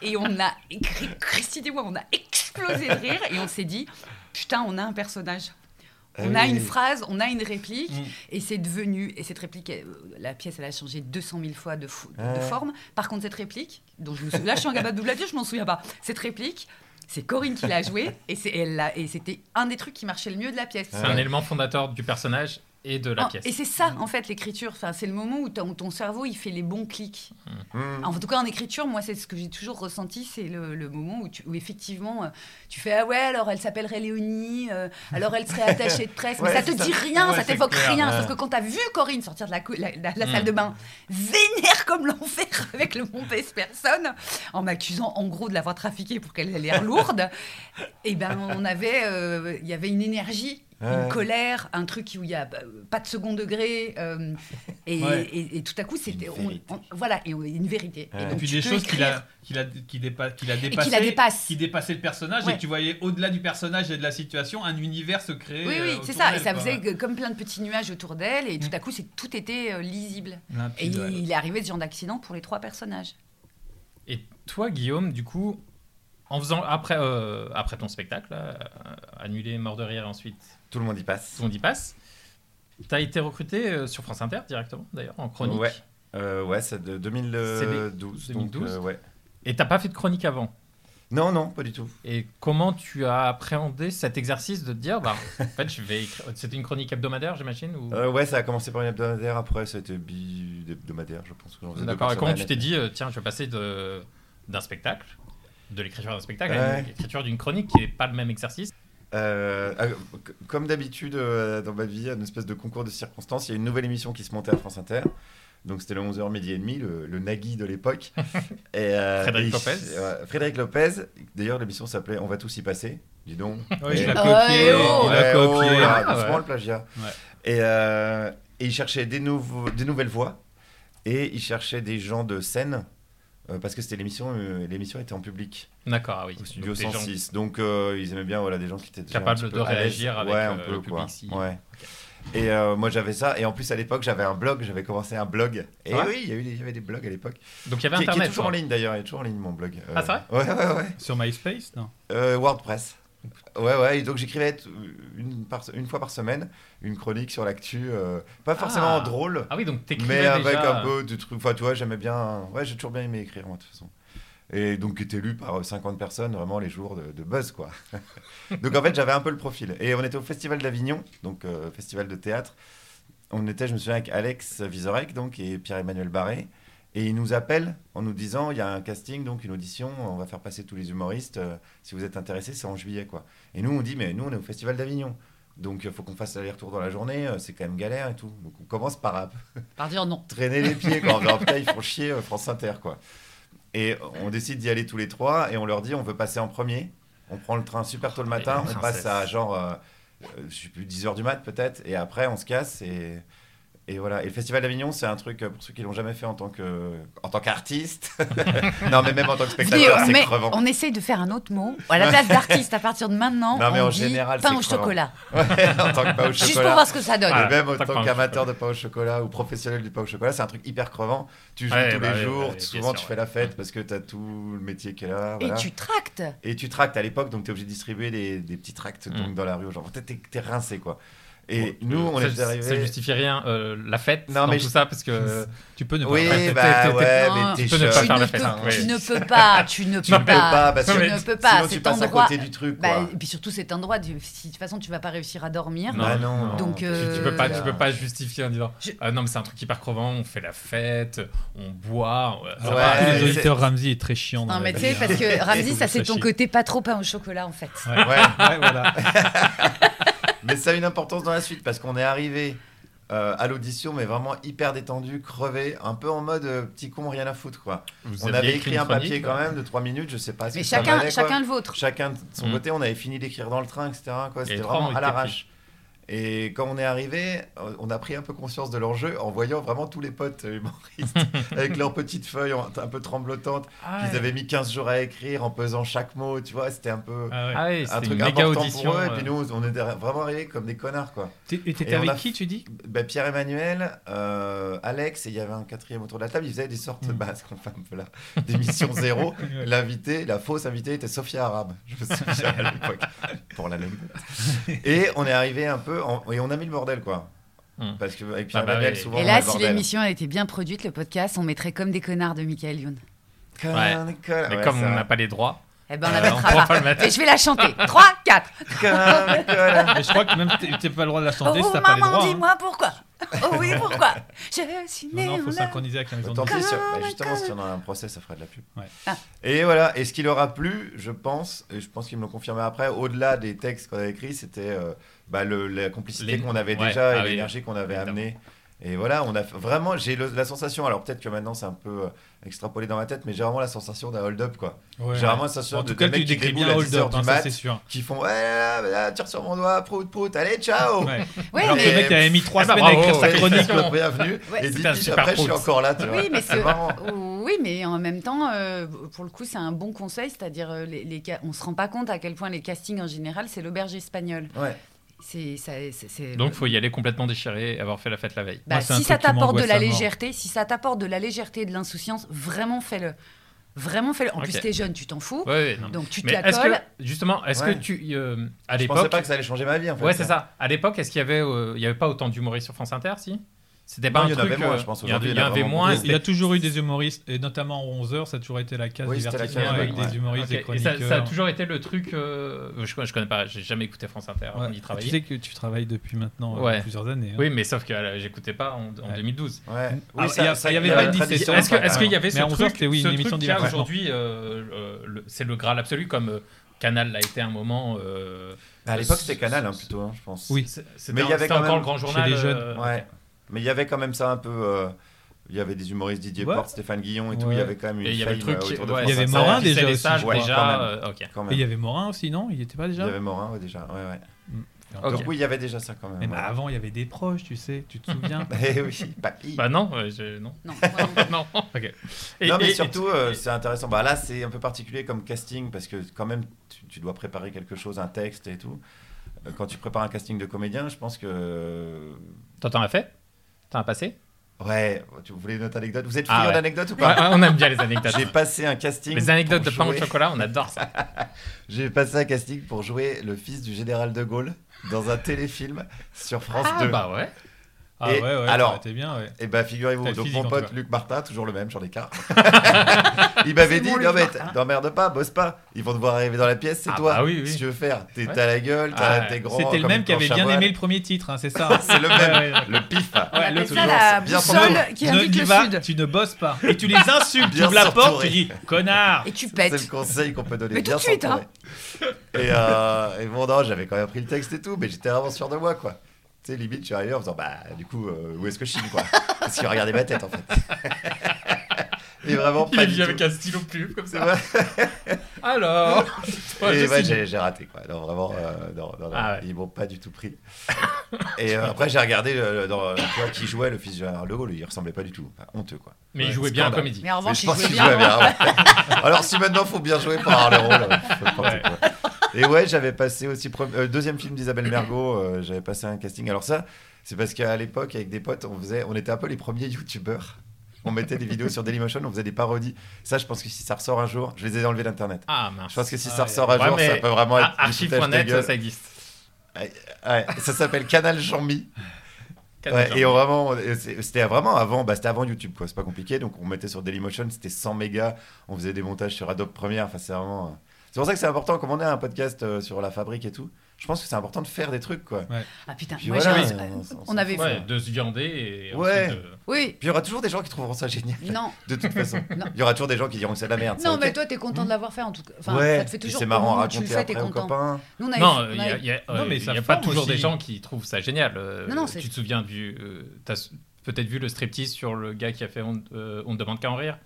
Et on a écrit, Christine et moi, on a explosé de rire et on s'est dit putain, on a un personnage. On a une phrase, on a une réplique, mmh. et c'est devenu... Et cette réplique, la pièce, elle a changé deux cent mille fois de, fo- de mmh. forme. Par contre, cette réplique, dont je me souviens, là, je suis incapable de vous la dire, je m'en souviens pas. Cette réplique, c'est Corinne qui l'a jouée, et, c'est, elle l'a, et c'était un des trucs qui marchait le mieux de la pièce. C'est ouais. un élément fondateur du personnage et de la non, pièce. Et c'est ça, mmh. en fait, l'écriture. Enfin, c'est le moment où, où ton cerveau, il fait les bons clics. Mmh. En tout cas, en écriture, moi, c'est ce que j'ai toujours ressenti, c'est le, le moment où, tu, où, effectivement, tu fais « Ah ouais, alors elle s'appellerait Léonie, euh, alors elle serait attachée de presse. » Mais ouais, ça te ça. dit rien, ouais, ça t'évoque clair, rien. Ouais. Sauf que quand t'as vu Corinne sortir de la, cou- la, la, la mmh. salle de bain, vénère comme l'enfer avec le mon pèse personne, en m'accusant, en gros, de l'avoir trafiquée pour qu'elle ait l'air lourde, et ben on avait... Il euh, y avait une énergie, une ouais. colère, un truc où il n'y a pas de second degré, euh, et, ouais. et, et tout à coup c'était on, on, voilà et on, une vérité ouais. et, donc et puis des choses qu'il a qu'il a qui dépasse qu'il a dépassé qui, dépasse. qui dépassait le personnage ouais. et que tu voyais au-delà du personnage et de la situation un univers se créer. Oui oui euh, c'est ça d'elle, et ça quoi. faisait comme plein de petits nuages autour d'elle et mmh. tout à coup c'est tout était euh, lisible. Limpide, et ouais. il est arrivé ce genre d'accident pour les trois personnages. Et toi Guillaume, du coup, en faisant après euh, après ton spectacle euh, annulé Mort de rire, ensuite Tout le monde y passe. Tout le monde y passe. T'as été recruté sur France Inter directement, d'ailleurs, en chronique. Ouais, euh, ouais c'est de deux mille douze. deux mille douze. Donc, euh, ouais. Et t'as pas fait de chronique avant ? Non, non, pas du tout. Et comment tu as appréhendé cet exercice de te dire, bah, en fait, je vais écrire. C'était une chronique hebdomadaire, j'imagine ou... euh, Ouais, ça a commencé par une hebdomadaire. Après, ça a été bi-hebdomadaire, je pense. Que D'accord. Et comment tu t'es dit, euh, tiens, je vais passer de... d'un spectacle, de l'écriture d'un spectacle, ouais. à l'écriture d'une chronique qui n'est pas le même exercice. Euh, comme d'habitude euh, dans ma vie, une espèce de concours de circonstances, il y a une nouvelle émission qui se montait à France Inter, donc c'était le onze heures midi et demi, le, le Nagui de l'époque. Et, euh, Frédéric et, Lopez euh, Frédéric Lopez, d'ailleurs l'émission s'appelait On va tous y passer, dis donc. Oui, et, je l'ai copié, on l'a copié, doucement le plagiat. Ouais. Et, euh, et il cherchait des, nouveaux, des nouvelles voix, et il cherchait des gens de scène. Euh, parce que c'était l'émission, euh, l'émission était en public. D'accord, ah oui. Au studio donc cent six. Gens... Donc euh, ils aimaient bien voilà, des gens qui étaient déjà capables de réagir avec ouais, un peu, le public. Quoi. Si... Ouais. Okay. Et euh, moi j'avais ça. Et en plus à l'époque j'avais un blog, j'avais commencé un blog. Et ah, oui, il y, a eu des, il y avait des blogs à l'époque. Donc il y avait qui, Internet. Qui est toujours en ligne d'ailleurs, il est toujours en ligne mon blog. Euh... Ah, c'est vrai ? Ouais, ouais, ouais. Sur MySpace, non ? euh, WordPress. Ouais, ouais, et donc j'écrivais une, par, une fois par semaine une chronique sur l'actu, euh, pas forcément ah. drôle, ah oui, donc mais avec déjà... un peu de trucs. Enfin, tu vois, j'aimais bien, ouais, j'ai toujours bien aimé écrire, moi, de toute façon. Et donc, qui était lu par cinquante personnes, vraiment les jours de, de buzz, quoi. Donc, en fait, j'avais un peu le profil. Et on était au Festival d'Avignon, donc euh, festival de théâtre. On était, je me souviens, avec Alex Vizorek, donc, et Pierre-Emmanuel Barré. Et ils nous appellent en nous disant, il y a un casting, donc une audition, on va faire passer tous les humoristes. Euh, si vous êtes intéressés, c'est en juillet, quoi. Et nous, on dit, mais nous, on est au Festival d'Avignon. Donc, il faut qu'on fasse aller-retour dans la journée. Euh, c'est quand même galère et tout. Donc, on commence par, par dire non. Traîner les pieds, quoi. En fait, ils font chier euh, France Inter, quoi. Et on décide d'y aller tous les trois. Et on leur dit, on veut passer en premier. On prend le train super tôt le matin. On passe à genre, euh, je ne sais plus, dix heures du mat, peut-être. Et après, on se casse et... Et voilà, et le Festival d'Avignon, c'est un truc, pour ceux qui l'ont jamais fait en tant que en tant qu'artiste, non mais même en tant que spectateur, c'est mais crevant. On essaye de faire un autre mot, à la place d'artiste, à partir de maintenant, non, mais on en dit général, pain au crevant. Chocolat. Ouais, en tant que pain au chocolat. Juste pour voir ce que ça donne. Voilà, et même en tant qu'amateur de pain au chocolat ou professionnel du pain au chocolat, c'est un truc hyper crevant. Tu joues ouais, tous bah, les bah, jours, bah, souvent tu fais la fête ouais. parce que tu as tout le métier qui est là. Voilà. Et tu tractes. Et tu tractes à l'époque, donc tu es obligé de distribuer des, des petits tracts donc, mmh. dans la rue, genre t'es, t'es rincé quoi. Et bon, nous, on est arrivés. Ça justifie rien euh, la fête, non, dans mais tout je... ça, parce que euh, tu peux ne pas. Oui, faire, bah t'es, t'es, ouais, non, mais tu peux ne pas faire la fête. Hein, tu ouais. ne peux pas, tu ne peux pas, pas parce tu que ne peux pas. Sinon, tu passes endroit... à côté du truc. Quoi. Bah, et puis surtout, c'est un droit. De... Si, de toute façon, tu vas pas réussir à dormir. Non, bah non. non. Donc, euh... tu, tu peux pas, tu peux pas justifier en disant. Je... Ah non, mais c'est un truc hyper crevant. On fait la fête, on boit. Les auditeurs, Ramzi est très chiant. Non, mais tu sais, parce que Ramzi, ça c'est ton côté pas trop pain au chocolat en fait. Ouais, ouais, voilà. Mais ça a une importance dans la suite parce qu'on est arrivé euh, à l'audition, mais vraiment hyper détendu, crevé, un peu en mode euh, petit con, rien à foutre quoi. Vous on avait écrit un papier quand même de trois minutes, je sais pas. Mais chacun, chacun le vôtre. Chacun de son mmh. côté, on avait fini d'écrire dans le train, et cetera. Quoi. C'était vraiment à l'arrache. Et quand on est arrivé, on a pris un peu conscience de l'enjeu en voyant vraiment tous les potes humoristes avec leurs petites feuilles un peu tremblotantes ah qu'ils ouais. avaient mis quinze jours à écrire en pesant chaque mot, tu vois, c'était un peu ah ouais. un ah ouais, truc important audition, pour eux. Euh... Et puis nous, on était vraiment arrivés comme des connards, quoi. T'es, et t'étais et avec a... qui, tu dis bah, Pierre-Emmanuel, euh, Alex, et il y avait un quatrième autour de la table, ils faisaient des sortes de mmh. basques, enfin un peu là, d'émission zéro. L'invité, la fausse invitée était Sophia Arabe, je me souviens à l'époque, pour l'anecdote. Et on est arrivé un peu et on a mis le bordel, quoi. Hum. Parce que avec Pierre ah bah Emmanuel, oui. souvent, et là, si l'émission avait été bien produite, le podcast, on mettrait comme des connards de Michael Youn. Comme ouais. des connards. Mais ouais, comme on n'a pas les droits. Eh ben, on la euh, mettra pas. Mais je vais la chanter. trois, quatre Mais je crois que même tu n'as pas le droit de la chanter oh, si tu n'as pas les droits. Maman, dis-moi hein. pourquoi. Oh oui, pourquoi. Je suis née. Non, non, faut synchroniser avec la maison de disques. Bah, justement, si on a un procès, ça ferait de la pub. Ouais. Ah. Et voilà. Et ce qui leur a plu, je pense, et je pense qu'ils me l'ont confirmé après, au-delà des textes qu'on a écrits, c'était euh, bah, le, la complicité les... qu'on avait ouais. déjà ah, et oui. l'énergie qu'on avait Évidemment. amenée. Et voilà, on a vraiment, j'ai le, la sensation, alors peut-être que maintenant c'est un peu euh, extrapolé dans ma tête, mais j'ai vraiment la sensation d'un hold-up, quoi. Ouais, j'ai vraiment la sensation en de deux mecs qui déboulent à dix heures du mat, qui font ouais, là, là, là, tire sur mon doigt, prout, prout, allez, ciao. Ouais. Ouais, alors mais... que le mec avait mis trois ah, semaines bah, à écrire sa chronique. Bienvenue. Ouais. Et dix minutes après, prout. Je suis encore là. Tu vois, oui, mais c'est, c'est marrant. Oui, mais en même temps, euh, pour le coup, c'est un bon conseil, c'est-à-dire euh, les, les, on se rend pas compte à quel point les castings en général, c'est l'auberge espagnole. Ouais. C'est, ça, c'est, c'est... Donc, il faut y aller complètement déchiré, avoir fait la fête la veille. Bah, Moi, si ça t'apporte de la légèreté, si ça t'apporte de la légèreté et de l'insouciance, vraiment fais-le. Vraiment fais-le. En okay. plus, t'es jeune, tu t'en fous. Ouais, ouais, donc, tu te la colles. Justement, est-ce ouais. que tu. Euh, à Je l'époque, pensais pas que ça allait changer ma vie, en fait. Ouais, c'est ça. ça. À l'époque, est-ce qu'il y avait, euh, il y avait pas autant d'humoristes sur France Inter, si C'était pas non, un truc. Il y en avait euh, moins, je pense. Il y en avait moins. Il y a toujours eu des humoristes, et notamment en onze heures, ça a toujours été la case oui, divertissement la avec ouais. des humoristes, okay. des chroniqueurs. Et ça, ça a toujours été le truc. Euh... Je, je connais pas, j'ai jamais écouté France Inter. Ouais. On y travaillait. Tu sais que tu travailles depuis maintenant ouais. euh, plusieurs années. Hein. Oui, mais sauf que euh, j'écoutais pas en, en ouais. deux mille douze. Ouais. Ah, oui, ça, il y avait pas dix sessions. Est-ce qu'il y avait ce truc qu'il y a aujourd'hui? C'est le Graal absolu, comme Canal l'a été un moment. À l'époque, c'était Canal plutôt, je pense. Oui, mais il y avait encore le Grand Journal. Ouais. Mais il y avait quand même ça un peu. Euh, il y avait des humoristes Didier ouais. Porte, Stéphane Guillon et tout. Ouais. Il y avait quand même une. Il y avait le truc. Il ouais, y avait Morin déjà. Il euh, okay. y avait Morin aussi, non? Il n'était pas déjà. Il y avait Morin ouais, déjà. Ouais, ouais. Mm. Okay. Donc oui, il y avait déjà ça quand même. Mais ouais. bah, avant, il y avait des proches, tu sais. Tu te souviens? Eh oui, papy. Bah non, euh, je... non. Non. non. Okay. Et, non, mais et, surtout, et... Euh, c'est intéressant. Bah là, c'est un peu particulier comme casting parce que quand même, tu, tu dois préparer quelque chose, un texte et tout. Quand tu prépares un casting de comédien, je pense que. T'en as fait? T'as un passé? Ouais, vous voulez notre anecdote? Vous êtes friand ah ouais. d'anecdotes ou pas? ouais, on aime bien les anecdotes. J'ai passé un casting. Les anecdotes de jouer... pain au chocolat, on adore ça. J'ai passé un casting pour jouer le fils du général de Gaulle dans un téléfilm sur France ah, deux. Ah bah ouais. Ah et ouais, ouais, alors, ça bien, ouais. Et bah figurez-vous, T'as donc mon pote Luc Martin, toujours le même, j'en ai qu'un. Il m'avait c'est dit, non mais t'emmerdes pas, bosse pas, ils vont devoir arriver dans la pièce, c'est ah toi, bah oui, oui. si tu veux faire, t'es, ouais. t'as la gueule, t'as, ah, t'es grand. C'était le même qui avait bien aimé le premier titre, hein, c'est ça. Hein. C'est le même, ouais, ouais, le pif. Ouais, le toujours, ça, bien seul qui invite le sud. Tu ne bosses pas, et tu les insultes, tu ouvres la porte, tu dis, connard. Et tu pètes. C'est le conseil qu'on peut donner. Mais tout de suite, hein. Et bon, non, j'avais quand même pris le texte et tout, mais j'étais vraiment sûr de moi, quoi. Tu sais, limite, je suis arrivé en me disant, bah, du coup, euh, où est-ce que je chine, quoi? Parce qu'il regardait ma tête, en fait. Et vraiment, pas Il est venu avec un stylo plume, comme ça. Alors ouais, Et ouais, j'ai, j'ai raté, quoi. Non, vraiment, euh, non, non, non. Ah, ouais. Ils m'ont pas du tout pris. Et euh, après, j'ai regardé euh, dans, quoi, qui jouait le fils de Gérard Legault. Il ressemblait pas du tout. Enfin, honteux, quoi. Mais ouais, il jouait bien en comédie. Mais en revanche, il jouait bien. bien ouais. Alors, si maintenant, il faut bien jouer pour avoir le rôle. Et ouais, j'avais passé aussi pre- euh, deuxième film d'Isabelle Mergo, euh, j'avais passé un casting. Alors ça, c'est parce qu'à l'époque, avec des potes, on faisait, on était un peu les premiers youtubeurs. On mettait des vidéos sur Dailymotion, on faisait des parodies. Ça, je pense que si ça ressort un jour, je les ai enlevés d'internet. Ah mince. Je pense que si ça ressort un ouais, jour, ça peut vraiment être archive point net, ça, ça existe. Ouais, ouais, ça s'appelle Canal Jean-Mi. Ouais, et on vraiment, c'était vraiment avant, bah c'était avant YouTube, quoi. C'est pas compliqué, donc on mettait sur Dailymotion, c'était cent mégas. On faisait des montages sur Adobe Premiere, enfin c'est vraiment. Euh... C'est pour ça que c'est important, comme on a un podcast euh, sur la fabrique et tout, je pense que c'est important de faire des trucs, quoi. Ouais. Ah putain, puis, moi voilà, j'ai... On, on, on, on avait... Ouais, de se viander et... Ouais. Ensuite, euh... Oui. Puis il y aura toujours des gens qui trouveront ça génial. Non. De toute façon. Il y aura toujours des gens qui diront que c'est de la merde. Non, ça, mais okay. toi, t'es content mmh. de l'avoir fait, en tout cas. Enfin, ouais. Ça te fait toujours... C'est marrant à raconter fais, après aux copains. Nous, on a non, il eu... n'y a, a, euh, a, a pas toujours aussi. Des gens qui trouvent ça génial. Euh, non, non, c'est... Tu te souviens du... Euh, t'as peut-être vu le striptease sur le gars qui a fait « On ne demande qu'à en rire ».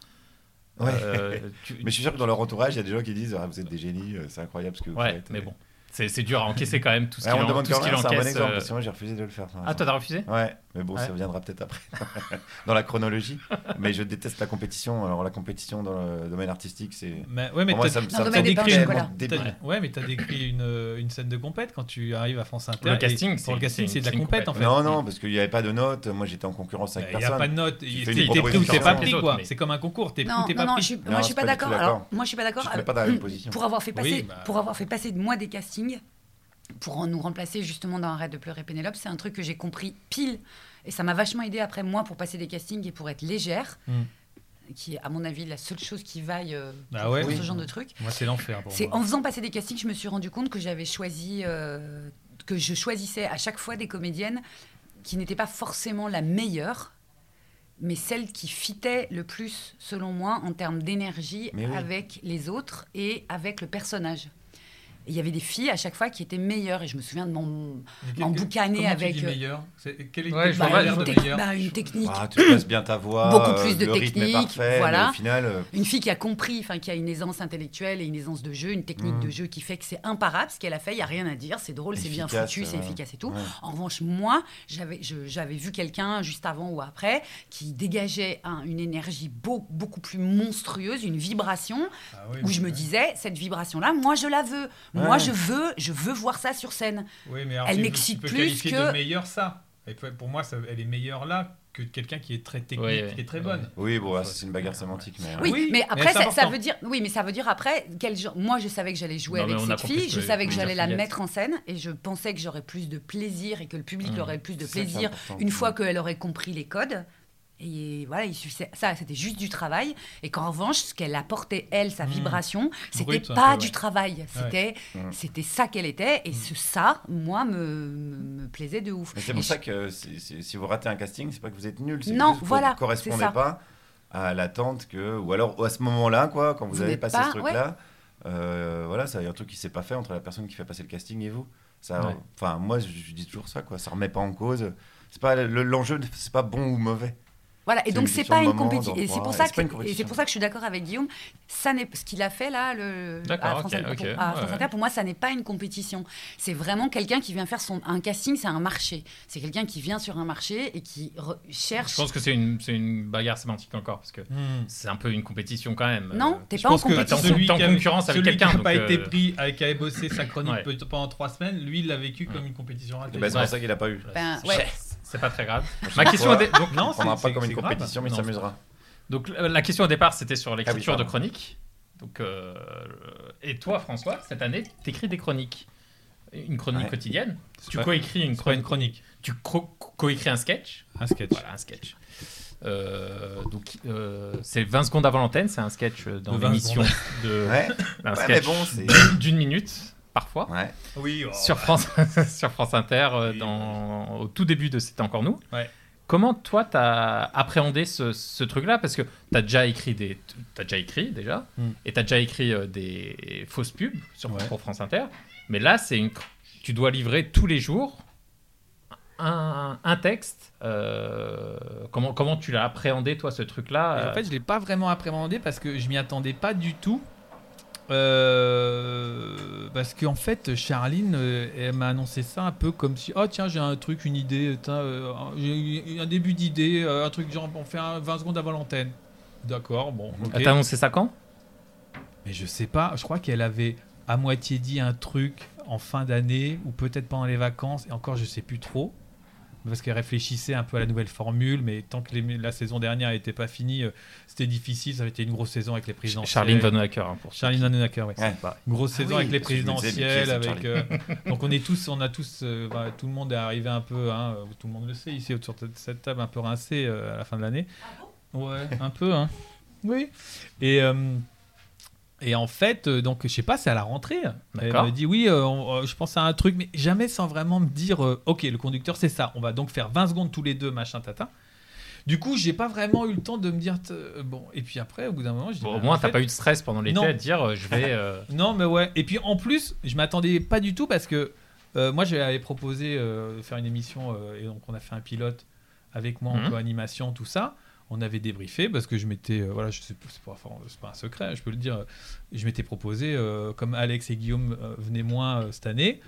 Ouais. Euh, tu... Mais je suis sûr que dans leur entourage, il y a des gens qui disent ah, vous êtes des génies, c'est incroyable ce que vous ouais, faites. Mais bon. C'est, c'est dur à encaisser quand même tout ce ouais, qu'il, on en, demande tout ce qu'il encaisse. C'est un bon exemple, euh... parce que moi j'ai refusé de le faire. Ah, toi t'as refusé ? Ouais, mais bon, ouais. ça viendra peut-être après, dans la chronologie. Mais je déteste la compétition. Alors la compétition dans le domaine artistique, c'est... Mais, ouais, mais moi, ça me ça décrit une... Ouais, mais t'as décrit une, une scène de compète quand tu arrives à France Inter. Le casting, c'est, pour le casting, c'est, c'est de la compète, compète en fait. Non, non, parce qu'il n'y avait pas de notes. Moi j'étais en concurrence avec bah, personne. Il n'y a pas de notes. T'es pris ou t'es pas pris, quoi. C'est comme un concours, t'es pris ou t'es pas pris. Moi je suis pas d'accord. Alors moi je suis pas d'accord. Pour avoir fait passer de moi des castings, pour nous remplacer justement dans Arrête de pleurer Pénélope, c'est un truc que j'ai compris pile et ça m'a vachement aidé après moi pour passer des castings et pour être légère, mmh. qui est à mon avis la seule chose qui vaille euh, ah ouais, pour oui. ce genre de truc. Moi c'est l'enfer. Pour c'est moi. En faisant passer des castings, je me suis rendu compte que j'avais choisi, euh, que je choisissais à chaque fois des comédiennes qui n'étaient pas forcément la meilleure, mais celle qui fitait le plus selon moi en termes d'énergie oui. avec les autres et avec le personnage. Il y avait des filles à chaque fois qui étaient meilleures et je me souviens de m'en boucaner avec. Tu dis meilleure c'est, quelle est ouais, bah, une, de tec- bah, une technique. Ah, tu passes bien ta voix. Beaucoup plus de le technique. Rythme est parfait, voilà. Au final, euh... une fille qui a compris, enfin qui a une aisance intellectuelle et une aisance de jeu, une technique mmh. de jeu qui fait que c'est imparable ce qu'elle a fait. Il y a rien à dire, c'est drôle, efficace, c'est bien foutu, euh... c'est efficace et tout. Ouais. En revanche, moi, j'avais je, j'avais vu quelqu'un juste avant ou après qui dégageait un, une énergie beau, beaucoup plus monstrueuse, une vibration ah, oui, où oui, je ouais. me disais cette vibration là, moi je la veux. Ouais. Moi, je veux, je veux voir ça sur scène. Oui, mais alors, elle m'excite plus que. Tu peux qualifier de meilleure ça. Et pour moi, ça, elle est meilleure là que quelqu'un qui est très technique, ouais, ouais. qui est très bonne. Oui, bon, là, c'est une bagarre sémantique, mais. Oui, oui mais après, mais ça, ça veut dire. Oui, mais ça veut dire après quel genre. Moi, je savais que j'allais jouer non, avec cette fille. Je savais que j'allais la mettre en scène, et je pensais que j'aurais plus de plaisir et que le public mmh. aurait plus de c'est plaisir une ouais. fois qu'elle aurait compris les codes. Et voilà, il suffisait, ça, c'était juste du travail. Et qu'en revanche, ce qu'elle apportait, elle, sa vibration, mmh. c'était Brut, pas peu, du ouais. travail. C'était, ouais. c'était ça qu'elle était. Et mmh. ce ça, moi, me, me, me plaisait de ouf. Mais c'est pour et ça je... que c'est, c'est, si vous ratez un casting, c'est pas que vous êtes nul. C'est non, que vous voilà, ne correspondez pas à l'attente que... Ou alors, à ce moment-là, quoi, quand vous, vous avez passé pas, ce truc-là, ouais. euh, voilà, ça, il y a un truc qui s'est pas fait entre la personne qui fait passer le casting et vous. Ça, ouais. Enfin, moi, je, je dis toujours ça, quoi. Ça remet pas en cause. C'est pas, le, l'enjeu, c'est pas bon ou mauvais. Voilà, et c'est donc c'est pas une compétition. Et c'est pour ça que et c'est pour ça que je suis d'accord avec Guillaume. Ça n'est ce qu'il a fait là, le à France, okay, okay, à France ouais. Inter. Pour moi, ça n'est pas une compétition. C'est vraiment quelqu'un qui vient faire son un casting, c'est un marché. C'est quelqu'un qui vient sur un marché et qui re- cherche. Je pense que c'est une c'est une bagarre sémantique encore parce que hmm. c'est un peu une compétition quand même. Non, euh, t'es pas en compétition. Celui qui est en concurrence avec quelqu'un qui n'a pas euh... été pris, qui a bossé sa chronique ouais. pendant trois semaines, lui il l'a vécu ouais. comme une compétition. Ben c'est pour ça qu'il l'a pas eu. C'est pas très grave. Ma question était donc non, c'est pas comme une compétition, mais il s'amusera. Donc la question au départ, c'était sur l'écriture ah oui, de chroniques. Donc euh, et toi, François, cette année, t'écris des chroniques, une chronique ouais. quotidienne. C'est tu pas, coécris une chronique. Une chronique. Tu co- coécris un sketch. Un sketch. Voilà, un sketch. Euh, donc euh, c'est vingt secondes avant l'antenne, c'est un sketch dans de l'émission de ouais. un ouais, sketch mais bon, c'est... d'une minute. Parfois, ouais. oui, oh, sur, France, sur France Inter, oui, dans, oui. au tout début de C'était Encore Nous. Ouais. Comment, toi, t'as appréhendé ce, ce truc-là ? Parce que t'as déjà écrit, des, t'as déjà écrit déjà, mm. et t'as déjà écrit euh, des fausses pubs sur, ouais. pour France Inter. Mais là, c'est une, tu dois livrer tous les jours un, un texte. Euh, comment, comment tu l'as appréhendé, toi, ce truc-là ? Et en fait, je ne l'ai pas vraiment appréhendé parce que je ne m'y attendais pas du tout. Euh, parce qu'en fait, Charline, euh, elle m'a annoncé ça un peu comme si, oh tiens, j'ai un truc, une idée, tiens, euh, j'ai un début d'idée, euh, un truc genre, on fait un, vingt secondes avant l'antenne. D'accord, bon. Okay. Elle t'a annoncé ça quand ? Mais je sais pas, je crois qu'elle avait à moitié dit un truc en fin d'année ou peut-être pendant les vacances, et encore, je sais plus trop. Parce qu'elle réfléchissait un peu à la nouvelle formule, mais tant que les, la saison dernière n'était pas finie, euh, c'était difficile. Ça avait été une grosse saison avec les présidentielles. Charline Vanhoenacker, hein, pour Charline Vanhoenacker, oui. Ouais. Une grosse saison ah oui, avec les présidentielles, avec. Euh, donc on est tous, on a tous, euh, bah, tout le monde est arrivé un peu, hein, tout le monde le sait ici autour de cette table, un peu rincé euh, à la fin de l'année. Ah bon ? Ouais, un peu, hein. Oui. Et. Euh, Et en fait, donc, je sais pas, c'est à la rentrée. D'accord. Elle me dit, oui, euh, on, euh, je pense à un truc, mais jamais sans vraiment me dire, euh, ok, le conducteur, c'est ça. On va donc faire vingt secondes tous les deux, machin, tata. Du coup, j'ai pas vraiment eu le temps de me dire, euh, bon, et puis après, au bout d'un moment, je dis, bon, bah, au moins, t'as fait, pas eu de stress pendant l'été non. à dire, euh, je vais. Euh... non, mais ouais. Et puis en plus, je m'attendais pas du tout parce que euh, moi, j'avais proposé euh, de faire une émission, euh, et donc on a fait un pilote avec moi en mmh. co-animation, tout ça. on avait débriefé parce que je m'étais, euh, voilà, je sais pas, c'est pas, enfin, c'est pas un secret, je peux le dire, je m'étais proposé, euh, comme Alex et Guillaume euh, venaient moins euh, cette année,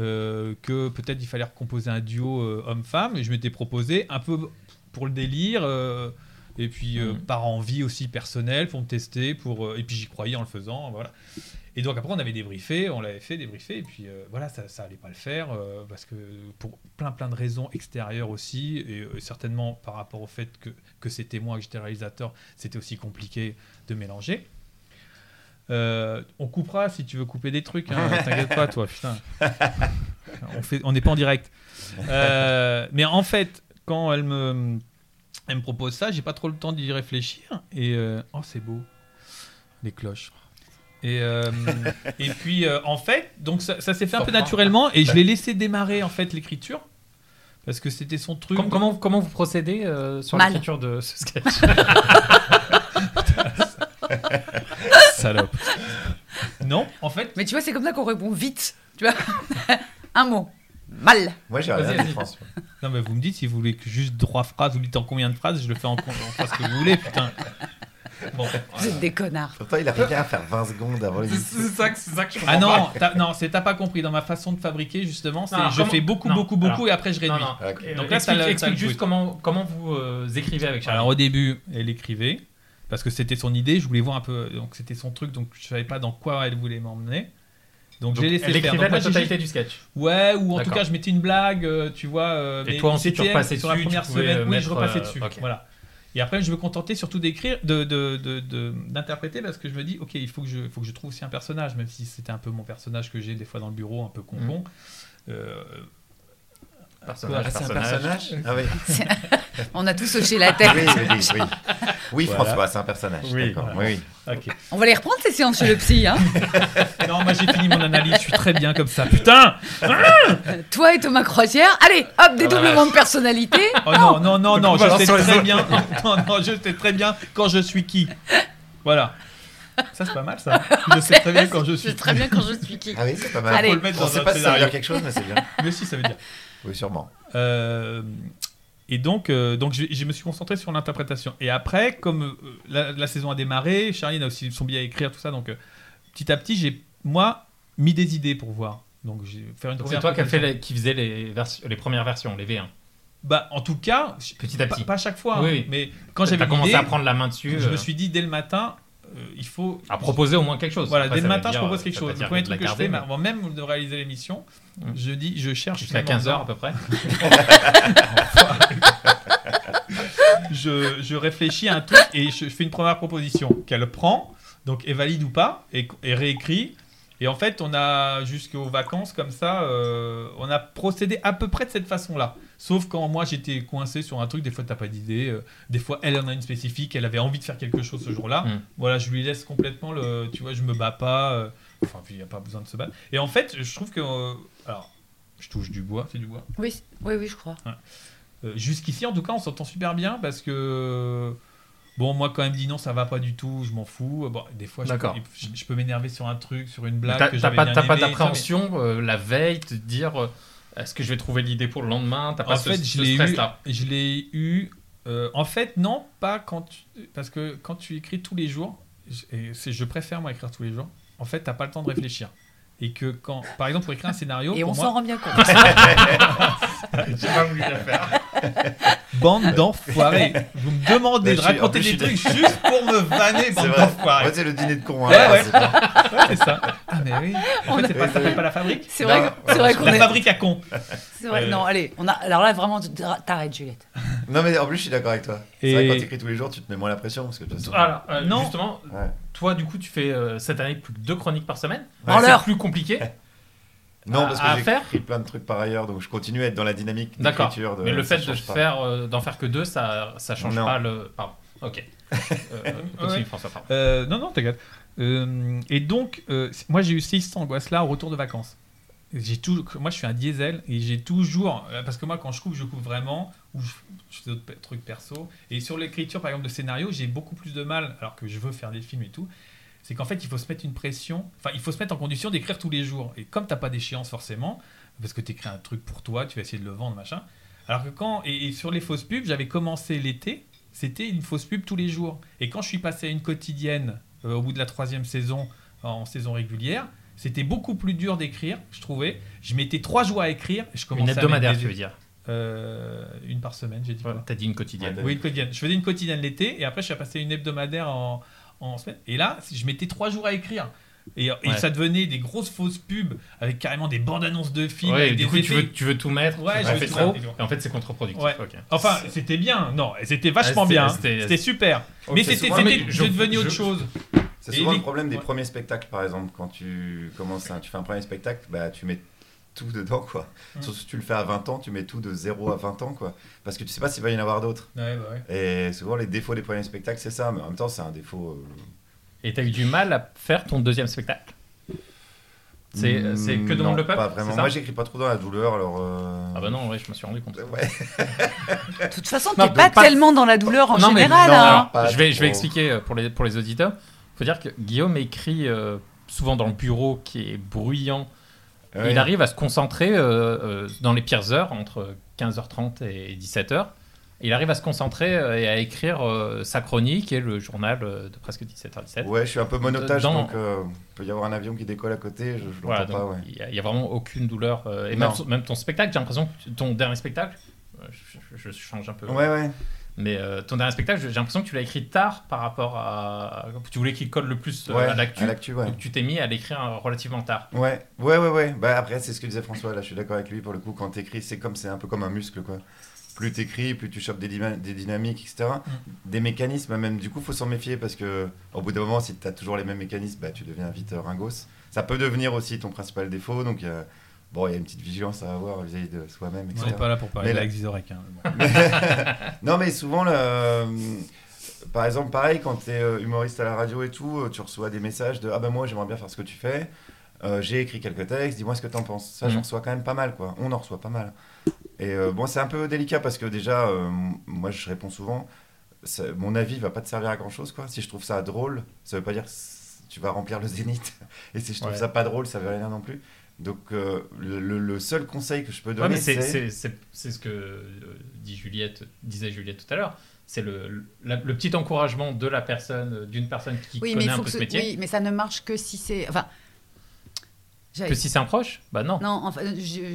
euh, que peut-être il fallait recomposer un duo euh, homme-femme, et je m'étais proposé un peu pour le délire, euh, et puis euh, mmh. par envie aussi personnelle, pour me tester, pour, euh, et puis j'y croyais en le faisant, voilà. Et donc après on avait débriefé, on l'avait fait débriefer, et puis euh, voilà, ça, ça allait pas le faire, euh, parce que pour plein plein de raisons extérieures aussi, et euh, certainement par rapport au fait que, que c'était moi, que j'étais réalisateur, c'était aussi compliqué de mélanger. Euh, on coupera si tu veux couper des trucs, hein, t'inquiète pas toi, putain. On fait, on n'est pas en direct. Euh, mais en fait, quand elle me, elle me propose ça, j'ai pas trop le temps d'y réfléchir, et euh, oh c'est beau, les cloches. Et, euh, et puis euh, en fait donc ça, ça s'est fait un peu naturellement et je l'ai laissé démarrer en fait l'écriture parce que c'était son truc. Com- comment, comment vous procédez euh, sur Mal. l'écriture de ce sketch? Salope. Non, en fait. Mais tu vois, c'est comme ça qu'on répond vite, tu vois. Un mot. Mal. Moi, j'ai rien dit, François. Non, mais vous me dites si vous voulez que juste trois phrases, vous dites en combien de phrases, je le fais en, en phrases que vous voulez, putain. Bon, vous êtes des connards. Pourtant, il arrivait à faire vingt secondes avant les. C'est ça, c'est ça que je comprends. Ah non, t'as, non, c'est, t'as pas compris. Dans ma façon de fabriquer, justement, c'est non, je comment... fais beaucoup, non, beaucoup, beaucoup alors, et après je réduis. Non, non. Okay. Donc là, explique, t'as, explique t'as juste comment, comment vous euh, écrivez avec Charlie. Alors au début, elle écrivait parce que c'était son idée. Je voulais voir un peu, donc c'était son truc, donc je savais pas dans quoi elle voulait m'emmener. Donc, donc j'ai laissé faire. Donc, moi, la totalité j'ai... du sketch. Ouais, ou en D'accord. tout cas, je mettais une blague, euh, tu vois. Euh, et mais toi ensuite, tu repassais sur la première semaine. Oui, je repassais dessus. Voilà. Et après, je me contentais surtout d'écrire, de, de, de, de, d'interpréter, parce que je me dis, ok, il faut que je, faut que je trouve aussi un personnage, même si c'était un peu mon personnage que j'ai des fois dans le bureau, un peu con-con. Mmh. Euh... Personnage, ah, c'est personnage. Un personnage. Ah, oui. C'est... On a tous hoché la tête. Oui, oui, oui. Oui, voilà. François, c'est un personnage. Oui, d'accord. Voilà. Oui, oui. Okay. On va les reprendre ces séances chez le psy, hein. Non, moi j'ai fini mon analyse, je suis très bien comme ça. Putain. Toi et Thomas Croisière, allez, hop, dédoublement de personnalité. Oh non, non, non, non, je sais très bien. Non, non, je sais très bien quand je suis qui. Voilà. Ça c'est pas mal ça. Je sais très bien quand je suis. Je sais très bien quand je suis qui. Ah oui, c'est pas mal. Allez. Faut le mettre dans. On sait pas si ça veut dire quelque chose, mais c'est bien. Mais si, ça veut dire. Oui, sûrement. Euh, et donc, euh, donc je, je me suis concentré sur l'interprétation. Et après, comme euh, la, la saison a démarré, Charline a aussi son billet à écrire, tout ça. Donc, euh, petit à petit, j'ai, moi, mis des idées pour voir. Donc, j'ai faire une donc c'est toi qui, a fait les, qui faisais les, vers, les premières versions, les V un. Bah, en tout cas, petit à petit. Pas, pas à chaque fois. Oui, hein, oui. Mais quand T'as j'avais commencé idée, à prendre la main dessus. Je euh... me suis dit, dès le matin, euh, il faut... À proposer au moins quelque chose. Voilà, après, dès le matin, dire, je propose quelque chose. Le premier truc que garder, je fais, mais... avant même de réaliser l'émission... Je dis, je cherche jusqu'à quinze heures à peu près. je, je réfléchis à un truc et je, je fais une première proposition qu'elle prend, donc est valide ou pas, et, et réécrit. Et en fait, on a jusqu'aux vacances comme ça, euh, on a procédé à peu près de cette façon-là. Sauf quand moi j'étais coincé sur un truc, des fois t'as pas d'idée, euh, des fois elle en a une spécifique, elle avait envie de faire quelque chose ce jour-là. Mm. Voilà, je lui laisse complètement le, tu vois, je me bats pas. Euh, Enfin, puis il n'y a pas besoin de se battre. Et en fait, je trouve que... Euh, alors, je touche du bois, c'est du bois ? Oui, oui, oui, je crois. Ouais. Euh, jusqu'ici, en tout cas, on s'entend super bien parce que... Bon, moi, quand elle me dit non, ça va pas du tout, je m'en fous. Bon, des fois, je, je, je peux m'énerver sur un truc, sur une blague t'as, que j'avais bien aimée. T'as pas d'appréhension mais... euh, la veille, te dire euh, est-ce que je vais trouver l'idée pour le lendemain ? T'as pas ce, fait, ce stress-là ? En fait, je l'ai eu... Euh, en fait, non, pas quand... Tu, parce que quand tu écris tous les jours, et c'est, je préfère, moi, écrire tous les jours, en fait, t'as pas le temps de réfléchir. Et que quand, par exemple, pour écrire un scénario... Et pour on moi... s'en rend bien compte. J'ai pas voulu la faire. Bande d'enfoirés. Vous me demandez de raconter des trucs de... juste pour me vanner, bande d'enfoirés. En fait, c'est le dîner de con. Hein, ouais, ouais. C'est, ouais, c'est ça. Ah, mais oui. En fait, a... c'est pas, ça s'appelle pas la fabrique. C'est vrai, non, c'est vrai qu'on est... La fabrique à con. C'est vrai. Euh... Non, allez. On a... Alors là, vraiment, t'arrêtes, Juliette. Non, mais en plus, je suis d'accord avec toi. Et... C'est vrai que quand t'écris tous les jours, tu te mets moins la pression. Parce que de toute façon... Alors, euh, non. Justement... Ouais. Toi, du coup, tu fais euh, cette année plus que deux chroniques par semaine. Ouais. C'est plus compliqué. Non, parce à, que j'ai écrit plein de trucs par ailleurs, donc je continue à être dans la dynamique d'écriture. D'accord. Mais le fait de faire, euh, d'en faire que deux, ça, ça change non. pas le. Pardon. Ok. Euh, continue, ouais. François. Pardon. Euh, non, non, t'inquiète. Euh, et donc, euh, moi, j'ai eu cette angoisse-là au retour de vacances. J'ai tout, moi, je suis un diesel et j'ai toujours, parce que moi, quand je coupe, je coupe vraiment, ou je, je fais d'autres trucs perso. Et sur l'écriture, par exemple, de scénario, j'ai beaucoup plus de mal, alors que je veux faire des films et tout. C'est qu'en fait, il faut se mettre une pression, enfin, il faut se mettre en condition d'écrire tous les jours. Et comme t'as pas d'échéance forcément, parce que t'écris un truc pour toi, tu vas essayer de le vendre, machin. Alors que quand, et, et sur les fausses pubs, j'avais commencé l'été, c'était une fausse pub tous les jours. Et quand je suis passé à une quotidienne euh, au bout de la troisième saison, en saison régulière, c'était beaucoup plus dur d'écrire, je trouvais. Je mettais trois jours à écrire. Je une hebdomadaire, tu veux dire euh, Une par semaine, j'ai dit voilà. T'as dit une quotidienne. Oui, une quotidienne. Je faisais une quotidienne l'été et après, je suis passé une hebdomadaire en, en semaine. Et là, je mettais trois jours à écrire. Et, ouais. et ça devenait des grosses fausses pubs avec carrément des bandes annonces de films. Ouais, et du coup, tu veux, tu veux tout mettre. Ouais, je veux trop. Et en fait, c'est contre-productif. Ouais. Okay. Enfin, c'est... c'était bien. Non, c'était vachement ah, c'était, bien. C'était, c'était super. Okay, mais c'était, c'était, c'était je... devenu autre je... chose. C'est souvent et le problème des ouais. premiers spectacles, par exemple. Quand tu commences, un, tu fais un premier spectacle, bah, tu mets tout dedans, quoi. Mmh. Surtout si tu le fais à vingt ans, tu mets tout de zéro à vingt ans, quoi. Parce que tu sais pas s'il va y en avoir d'autres. Ouais, bah ouais. Et souvent, les défauts des premiers spectacles, c'est ça. Mais en même temps, c'est un défaut. Euh... Et t'as eu du mal à faire ton deuxième spectacle? C'est, mmh, c'est que demande le peuple? Pas vraiment. Moi, j'écris pas trop dans la douleur, alors. Euh... Ah bah non, ouais, je me suis rendu compte. Ouais. De toute façon, non, t'es pas, pas tellement dans la douleur en non, général. Mais, non, hein. alors, je vais, je vais expliquer pour les pour les auditeurs. Faut dire que Guillaume écrit euh, souvent dans le bureau, qui est bruyant. Ouais. Il arrive à se concentrer euh, euh, dans les pires heures, entre quinze heures trente et dix-sept heures. Il arrive à se concentrer et à écrire euh, sa chronique et le journal euh, de presque dix-sept heures dix-sept. Ouais, je suis un peu monotage, dans... donc euh, il peut y avoir un avion qui décolle à côté, je, je l'entends voilà, pas. Il ouais. n'y a, a vraiment aucune douleur. Euh, et même, même ton spectacle, j'ai l'impression que ton dernier spectacle, euh, je, je change un peu. Ouais, ouais. Mais euh, ton dernier spectacle, j'ai l'impression que tu l'as écrit tard par rapport à... Tu voulais qu'il colle le plus ouais, à l'actu, à l'actu ouais. donc tu t'es mis à l'écrire relativement tard. Ouais, ouais, ouais. ouais. Bah, après, c'est ce que disait François, là, je suis d'accord avec lui, pour le coup, quand t'écris, c'est, comme, c'est un peu comme un muscle, quoi. Plus t'écris, plus tu chopes des, dyma- des dynamiques, et cetera. Mm. Des mécanismes, même. Du coup, il faut s'en méfier parce qu'au bout d'un moment, si tu as toujours les mêmes mécanismes, bah, tu deviens vite euh, ringosse. Ça peut devenir aussi ton principal défaut. Donc, euh, bon, il y a une petite vigilance à avoir vis-à-vis de soi-même, et cetera. On n'est pas là pour parler d'Alex Vizorek. Hein. Non, mais souvent, le, euh, par exemple, pareil, quand tu es euh, humoriste à la radio et tout, euh, tu reçois des messages de « Ah ben moi, j'aimerais bien faire ce que tu fais. Euh, j'ai écrit quelques textes. Dis-moi ce que t'en penses. » Ça, mm. j'en reçois quand même pas mal, quoi. On en reçoit pas mal. Et euh, bon, c'est un peu délicat parce que déjà, euh, moi je réponds souvent, mon avis va pas te servir à grand chose, quoi. Si je trouve ça drôle, ça veut pas dire que tu vas remplir le zénith. Et si je trouve ouais. ça pas drôle, ça veut rien non plus. Donc euh, le, le seul conseil que je peux donner, ouais, mais c'est, c'est... C'est, c'est, c'est ce que dit Juliette, disait Juliette tout à l'heure. C'est le, la, le petit encouragement de la personne, d'une personne qui oui, connaît un peu ce métier. Oui, mais ça ne marche que si c'est... Enfin... J'avais... Que si c'est un proche, bah non. Non, enfin, je, je,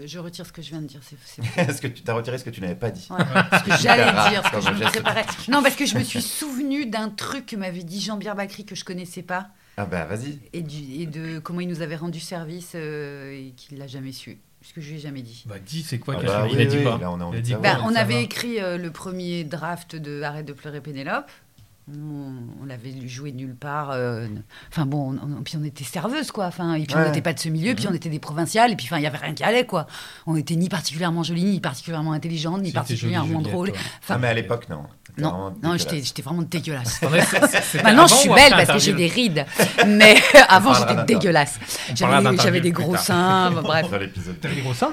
je, je retire ce que je viens de dire. C'est, c'est... ce que tu as retiré ce que tu n'avais pas dit. Ouais. Ce que j'allais dire, ce que je me préparais. Non, parce que je me suis souvenu d'un truc que m'avait dit Jean-Pierre Bacri que je connaissais pas. Ah bah vas-y. Et, du, et de comment il nous avait rendu service euh, et qu'il l'a jamais su, parce que je lui ai jamais dit. Bah dis, c'est quoi ah bah, oui, il a dit oui, pas. Là, on a envie dit, bah, on avait écrit euh, le premier draft de Arrête de pleurer Pénélope. On, on l'avait joué nulle part. Euh, enfin bon, on, on, puis on était serveuses, quoi. Enfin, et puis ouais. on n'était pas de ce milieu, mmh. puis on était des provinciales, et puis enfin, il n'y avait rien qui allait, quoi. On n'était ni particulièrement jolies, ni particulièrement intelligentes, ni si particulièrement drôles. Enfin, non, mais à l'époque, non. Non, non j'étais, j'étais vraiment dégueulasse. Maintenant, je suis belle parce que j'ai des rides. Mais avant, j'étais dégueulasse. J'avais, j'avais des gros seins, bah, bref. T'avais des gros seins ?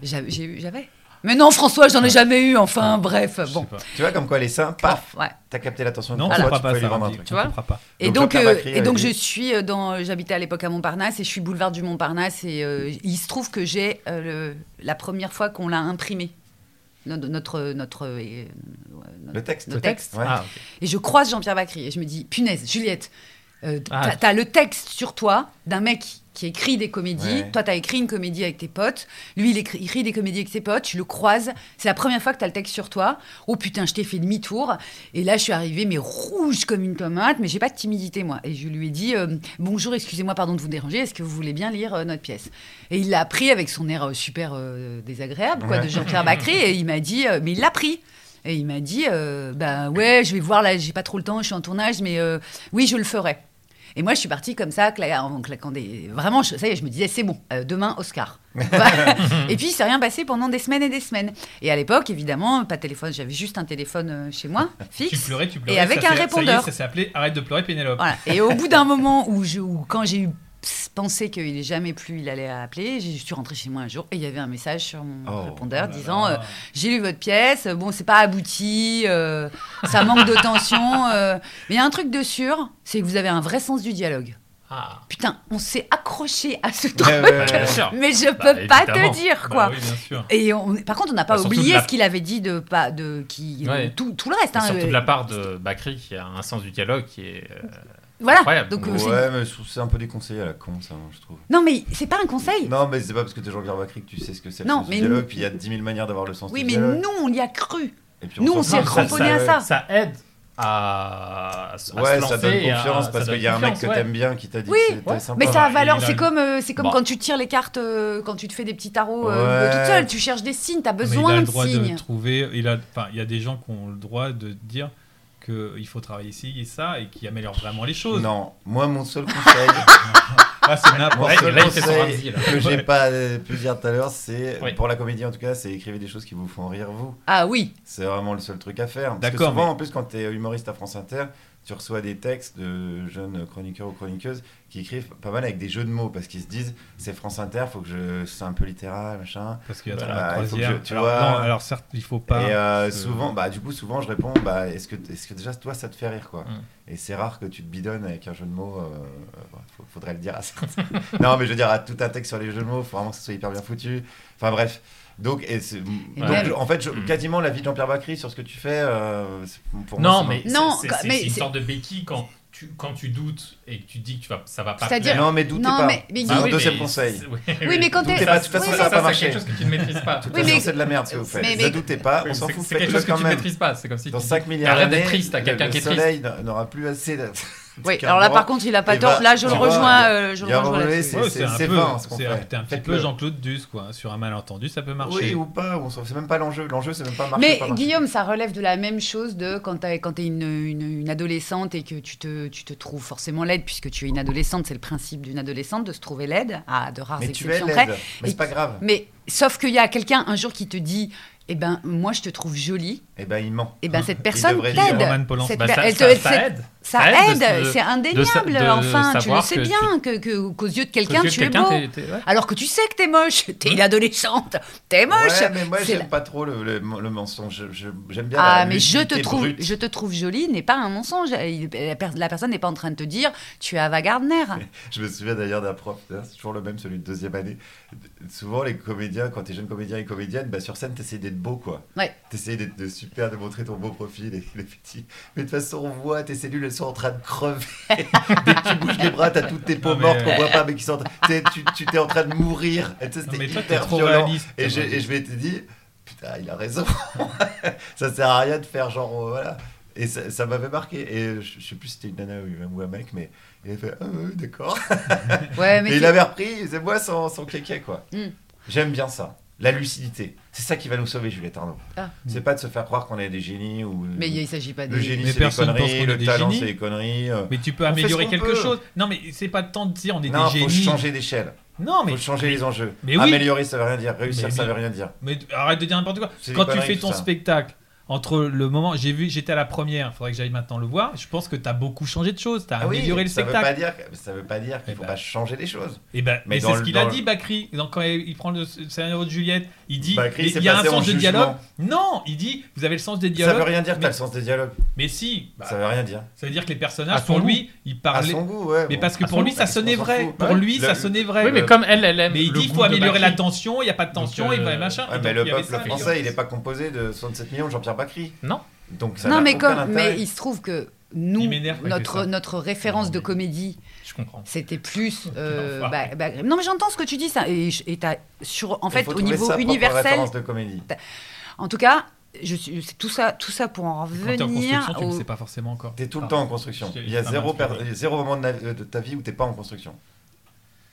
J'avais. j'avais. Mais non, François, j'en ai ouais. jamais eu, enfin, ah, bref. Bon. Tu vois, comme quoi, les seins, paf, ouais. t'as capté l'attention de non, toi, tu pas peux lui vendre un truc. Tu vois pas. Et donc, donc, euh, Bacri, et donc je suis dans, j'habitais à l'époque à Montparnasse, et je suis boulevard du Montparnasse, et euh, il se trouve que j'ai euh, le, la première fois qu'on l'a imprimé, notre... notre, notre, euh, notre le texte. Notre le texte. texte. Ouais. Ah, okay. Et je croise Jean-Pierre Bacri, et je me dis, punaise, Juliette, euh, ah, t'as, t'as le texte sur toi d'un mec qui écrit des comédies, ouais. toi t'as écrit une comédie avec tes potes, lui il écrit, il écrit des comédies avec ses potes, tu le croises, c'est la première fois que t'as le texte sur toi, oh putain je t'ai fait demi-tour, et là je suis arrivée mais rouge comme une tomate, mais j'ai pas de timidité moi, et je lui ai dit euh, bonjour, excusez-moi, pardon de vous déranger, est-ce que vous voulez bien lire euh, notre pièce ? Et il l'a pris avec son air euh, super euh, désagréable quoi, ouais. de Jean-Pierre Bacri, et il m'a dit, euh, mais il l'a pris. Et il m'a dit, euh, ben bah, ouais je vais voir là, j'ai pas trop le temps, je suis en tournage, mais euh, oui je le ferai. Et moi, je suis partie comme ça, en claquant des... Vraiment, je, ça y est, je me disais, c'est bon, euh, demain, Oscar. Et puis, il ne s'est rien passé pendant des semaines et des semaines. Et à l'époque, évidemment, pas de téléphone. J'avais juste un téléphone chez moi, fixe. Tu pleurais, tu pleurais. Et avec un répondeur. Ça, ça s'est appelé « Arrête de pleurer, Pénélope voilà. ». Et au bout d'un moment, où, je, où quand j'ai eu pensé qu'il n'est jamais plus, il allait appeler, je suis rentrée chez moi un jour, et il y avait un message sur mon oh, répondeur voilà. disant euh, « J'ai lu votre pièce, bon, c'est pas abouti, euh, ça manque de tension. Euh, mais il y a un truc de sûr, c'est que vous avez un vrai sens du dialogue. Ah. Putain, on s'est accroché à ce truc, ouais, ouais, ouais. mais je bah, peux évidemment. pas te dire quoi. Bah, oui, bien sûr. Et on, par contre, on n'a pas bah, oublié la... ce qu'il avait dit de pas de qui ouais. tout, tout le reste. Hein, surtout euh... de la part de Bacri qui a un sens du dialogue qui est. Euh... Voilà. Incroyable. Donc, ouais, c'est... mais c'est un peu déconseillé à la con, ça, je trouve. Non, mais c'est pas un conseil. Non, mais c'est pas parce que t'es Jean-Pierre Bacri que tu sais ce que c'est le non, sens du dialogue. Nous... Puis il y a dix mille manières d'avoir le sens oui, du dialogue. Oui, mais nous, on y a cru. Et puis on nous, on s'est cramponné à ça. Ça aide. À, à ouais, ça donne confiance à, parce qu'il y a un mec que ouais. t'aimes bien qui t'a dit oui, que c'était ouais. sympa. Mais ça a valeur, c'est comme, euh, c'est comme bon. quand tu tires les cartes, euh, quand tu te fais des petits tarots euh, ouais. toute seule, tu cherches des signes, t'as besoin de signes. Il a le droit de, de trouver, il a, y a des gens qui ont le droit de dire qu'il faut travailler ici et ça et qui améliorent vraiment les choses. Non, moi mon seul conseil, ah, c'est mon seul ouais, conseil là, que j'ai pas pu dire tout à l'heure, c'est oui. pour la comédie en tout cas, c'est écrivez des choses qui vous font rire vous. Ah oui. C'est vraiment le seul truc à faire. Parce D'accord, que souvent mais... en plus quand t'es humoriste à France Inter, tu reçois des textes de jeunes chroniqueurs ou chroniqueuses qui écrivent pas mal avec des jeux de mots parce qu'ils se disent c'est France Inter, faut que je c'est un peu littéral machin. Parce qu'il y a voilà, la croisière. Tu alors, vois. Non, alors certes il faut pas. Et euh, se... souvent bah du coup souvent je réponds bah est-ce que est-ce que déjà toi ça te fait rire quoi. Mm. Et c'est rare que tu te bidonnes avec un jeu de mots. Euh, bah, faut, faudrait le dire à ça. Non mais je veux dire à tout un texte sur les jeux de mots, faut vraiment que ce soit hyper bien foutu. Enfin bref. Donc, et c'est, donc ouais. en fait, je, quasiment la vie de Jean-Pierre Bacri sur ce que tu fais, euh, pour non, moi, c'est, non, c'est, c'est, c'est, mais c'est une c'est... sorte de béquille quand tu, quand tu doutes et que tu dis que tu vas, ça va pas. C'est-à-dire, non, mais doutez non, pas. Mais, mais, c'est ah, mon oui, deuxième mais, conseil. Oui, oui, mais quand doutez t'es... pas, de toute façon, oui, ça, ça va ça, pas marcher. C'est quelque chose que tu ne maîtrises pas. De toute oui, façon, mais... c'est de la merde ce que vous faites. Ne doutez pas, on s'en fout. C'est quelque chose que tu ne maîtrises pas. C'est comme si dans cinq milliards d'années, le soleil n'aura plus assez. Oui, alors là par contre il a pas tort, là je le rejoins euh, je le rejoins là c'est, ouais, c'est, c'est, c'est peu, vain ce qu'on c'est, fait. C'est un petit peu Jean-Claude Duss quoi, sur un malentendu ça peut marcher. Oui ou pas, on c'est même pas l'enjeu, l'enjeu c'est même pas marcher. Mais pas marcher. Guillaume ça relève de la même chose de quand t'es quand t'es une, une, une adolescente et que tu te, tu te trouves forcément laide puisque tu es une adolescente, c'est le principe d'une adolescente de se trouver laide, à de rares mais exceptions près. Mais tu es laide, mais c'est pas grave. Mais sauf qu'il y a quelqu'un un jour qui te dit eh ben moi je te trouve jolie. Eh ben il ment. Eh ben cette personne t'aide. Cette bah, per... ça, ça, ça aide. Ça, ça aide, aide ce... c'est indéniable. De, de, enfin, tu le sais que bien tu... que, que qu'aux yeux de quelqu'un yeux de tu quelqu'un, es beau. T'es, t'es, ouais. Alors que tu sais que t'es moche, t'es une adolescente, t'es moche. Ouais, mais moi c'est j'aime la... pas trop le, le, le mensonge. Je, je, j'aime bien. Ah la mais je te trouve, brute. je te trouve jolie n'est pas un mensonge. La personne n'est pas en train de te dire tu es Ava Gardner. Je me souviens d'ailleurs d'un prof, c'est toujours le même, celui de deuxième année. Souvent les comédiens, quand t'es jeune comédien et comédienne, bah sur scène t'essayes d'être beau quoi. Ouais. T'essayes d'être de super, de montrer ton beau profil, les, les petits. Mais de toute façon, on voit tes cellules, elles sont en train de crever. Dès que tu bouges les bras, t'as toutes tes peaux non, mortes qu'on euh... voit pas, mais qui sont en train. Tu, tu t'es en train de mourir. Et tu sais, c'était non, toi, hyper violent. Et je, et je m'étais dit, putain, il a raison. Ça sert à rien de faire genre, voilà. Et ça, ça m'avait marqué. Et je, je sais plus si c'était une nana ou un mec, mais il avait fait, ah oh, oui, d'accord. Ouais, mais et il avait repris, il faisait moi son, son kéké, quoi. Mm. J'aime bien ça. La lucidité, c'est ça qui va nous sauver, Juliette Arnaud. Ah. C'est pas de se faire croire qu'on est des génies ou. Mais il s'agit pas de. Le génie, mais c'est des conneries. Le talent, génies. c'est des conneries. Mais tu peux on améliorer quelque peut. chose. Non, mais c'est pas le temps de dire on est non, des génies. Non, faut changer d'échelle. Non, mais faut changer mais, les enjeux. Mais oui. Améliorer, ça veut rien dire. Réussir, mais, ça veut rien dire. Mais arrête de dire n'importe quoi. C'est quand tu fais ton ça. spectacle. Entre le moment, j'ai vu, j'étais à la première, il faudrait que j'aille maintenant le voir. Je pense que t'as beaucoup changé de choses, t'as ah oui, amélioré le ça spectacle. Veut pas dire, ça veut pas dire qu'il et faut bah, pas changer les choses. Et ben, bah, mais c'est ce qu'il a dit, Bacri. Donc, quand il, il prend le scénario de Juliette, il dit Bacri, il, il y a un sens de jugement. dialogue. Non, il dit vous avez le sens des dialogues. Ça veut rien dire, mais, t'as le sens des dialogues. Mais si. Bah, ça veut rien dire. Ça veut dire que les personnages, pour goût. lui, ils parlaient. À son goût, ouais. Mais parce que pour lui, ça sonnait vrai. Pour lui, ça sonnait vrai. Oui, mais comme elle, elle aime. Mais il dit il faut améliorer la tension, il n'y a pas de tension, il va machin. Mais le peuple français, il n'est pas composé de soixante-sept millions de Jean-Pierre Bacri. Non. Donc ça non, mais, comme, mais il se trouve que nous, notre, notre référence non, de comédie, je comprends. c'était plus. Euh, non, bah, bah, non, mais j'entends ce que tu dis, ça. Et, et t'as, sur, en fait, au niveau universel. De comédie. En tout cas, je, je, c'est tout, ça, tout ça pour en revenir. Au... Tu ne sais pas forcément encore. Tu es tout le temps en construction. Il y a zéro, per... zéro moment de ta vie où tu n'es pas en construction.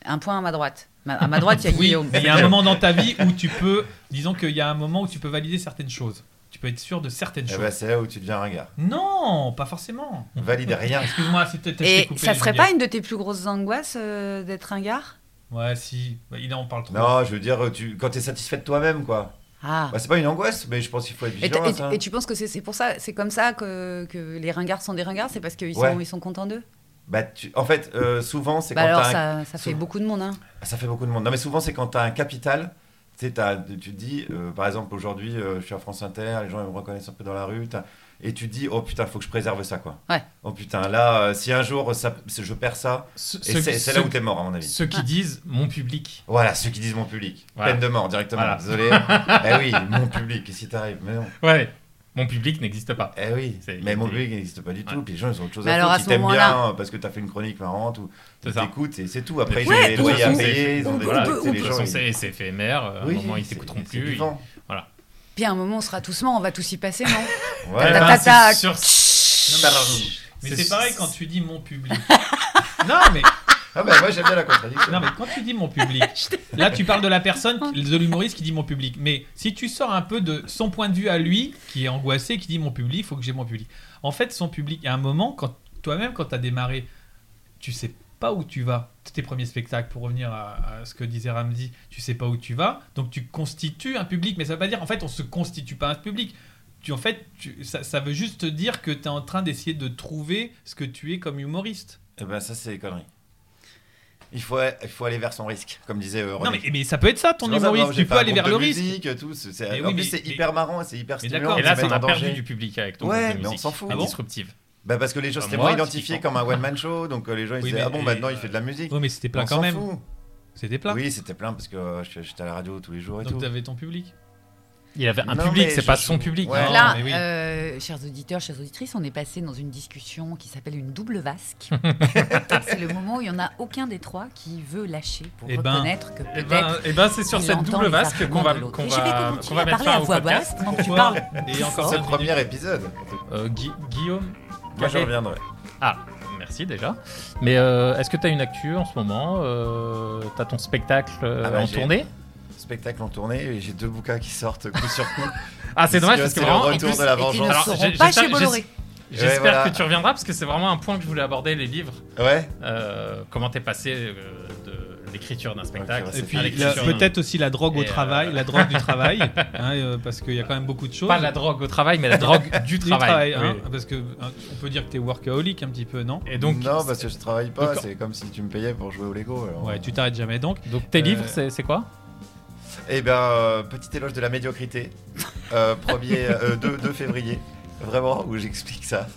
Un point à ma droite. À ma droite, il y a Guillaume. Il y a un moment dans ta vie où tu peux. Disons qu'il y a un moment où tu peux valider certaines choses. Tu peux être sûr de certaines eh choses. Bah c'est là où tu deviens ringard. Non, pas forcément. Valide rien. Excuse-moi, si t'es coupé. Et ça serait pas une de tes plus grosses angoisses euh, d'être ringard ? Ouais, si. Bah, il en parle trop. Non, je veux dire, tu... quand t'es satisfait de toi-même, quoi. Ah. Bah, c'est pas une angoisse, mais je pense qu'il faut être vigilant. Et, et, ça. et tu penses que c'est, c'est pour ça, c'est comme ça que, que les ringards sont des ringards ? C'est parce qu'ils ouais. sont, ils sont contents d'eux ? Bah, tu... En fait, euh, souvent, c'est bah quand alors, t'as. Alors, un... ça, ça fait souvent... beaucoup de monde. Hein. Ça fait beaucoup de monde. Non, mais souvent, c'est quand t'as un capital. Tu te dis, euh, par exemple, aujourd'hui, euh, je suis à France Inter, les gens ils me reconnaissent un peu dans la rue, t'as et tu te dis, oh putain, faut que je préserve ça, quoi. Ouais. Oh putain, là, euh, si un jour ça, je perds ça, ce, et c'est, qui, c'est là où t'es mort, à mon avis. Ceux qui ah. disent mon public. Voilà, ceux qui disent mon public. Voilà. Peine de mort directement, voilà. Désolé. Eh oui, mon public, qu'est-ce qui t'arrive ? Mais non. Ouais. Mon public n'existe pas. Eh oui, c'est... mais mon public n'existe pas du tout. Ouais. Puis les gens, ils ont autre chose mais à faire. Ils t'aiment bien hein, parce que t'as fait une chronique marrante ou t'écoutes et c'est tout. Après, ouais, ils ont des loyers à payer. Ils ont des gens. C'est éphémère. À un moment, ils t'écouteront plus. Voilà. Puis à un moment, on sera tous morts, on va tous y passer, non ? Ouais, ben, c'est sûr. Mais c'est, c'est pareil quand tu dis mon public. Non, mais. Ah, bah, moi, ouais, j'aime bien la contradiction. Non, mais quand tu dis mon public, là, tu parles de la personne, de l'humoriste qui dit mon public. Mais si tu sors un peu de son point de vue à lui, qui est angoissé, qui dit mon public, il faut que j'ai mon public. En fait, son public, à un moment, quand, toi-même, quand t'as démarré, tu sais pas. Pas où tu vas, tes premiers spectacles, pour revenir à, à ce que disait Ramzi, tu sais pas où tu vas, donc tu constitues un public, mais ça veut pas dire, en fait, on se constitue pas un public, tu, en fait, tu, ça, ça veut juste dire que tu es en train d'essayer de trouver ce que tu es comme humoriste. Et ben ça, c'est des conneries. Il faut, il faut aller vers son risque, comme disait René. Non, mais, mais ça peut être ça, ton c'est humoriste. Ça, tu peux aller vers le musique, risque. Tout, c'est, mais en oui, plus, mais, c'est mais, hyper mais, marrant, c'est hyper stimulant. Et là, ça t'a perdu du public avec ton ouais, mais on s'en fout. Ah bon disruptive. Bah parce que les gens enfin, s'étaient moins identifiés comme un one man show, donc euh, les gens ils oui, disaient ah bon maintenant il fait de la musique. Oui mais c'était plein on quand même. Fout. C'était plein. Oui c'était plein parce que euh, j'étais à la radio tous les jours et donc tout. Donc t'avais ton public. Il avait un non, public, c'est je, pas je, son je... public. Ouais. Non, là, oui. euh, chers auditeurs, chères auditrices, on est passé dans une discussion qui s'appelle une double vasque. C'est le moment où il n'y en a aucun des trois qui veut lâcher pour et reconnaître ben, que peut-être. Et ben, c'est sur cette double vasque qu'on va, qu'on va, qu'on va mettre fin au podcast. Basse, tu parles. Et encore c'est le premier épisode. Euh, Gu- Guillaume. Moi, je reviendrai. Ah, merci déjà. Mais euh, est-ce que t'as une actu en ce moment euh, t'as ton spectacle euh, ah bah, en tournée? Spectacle en tournée et j'ai deux bouquins qui sortent coup sur coup. Ah, c'est dommage parce que, que vraiment, le retour plus, de la vengeance. Alors, j'ai, pas j'ai, chez Bolloré. J'ai, j'espère ouais, voilà. que tu reviendras parce que c'est vraiment un point que je voulais aborder, les livres. Ouais. Euh, comment t'es passé euh, de l'écriture d'un spectacle ouais, et puis la, peut-être aussi la drogue et au travail, euh... la drogue du travail, hein, euh, parce qu'il y a quand même beaucoup de choses. Pas la drogue au travail, mais la drogue du travail. Du travail hein, oui. Parce que hein, on peut dire que t'es workaholic un petit peu, non ? Et donc non, parce que je travaille pas. C'est comme si tu me payais pour jouer au Lego. Ouais, tu t'arrêtes jamais donc. Donc tes livres, c'est quoi ? Eh bien, euh, petit éloge de la médiocrité, euh, premier, euh, deux février, vraiment, où j'explique ça,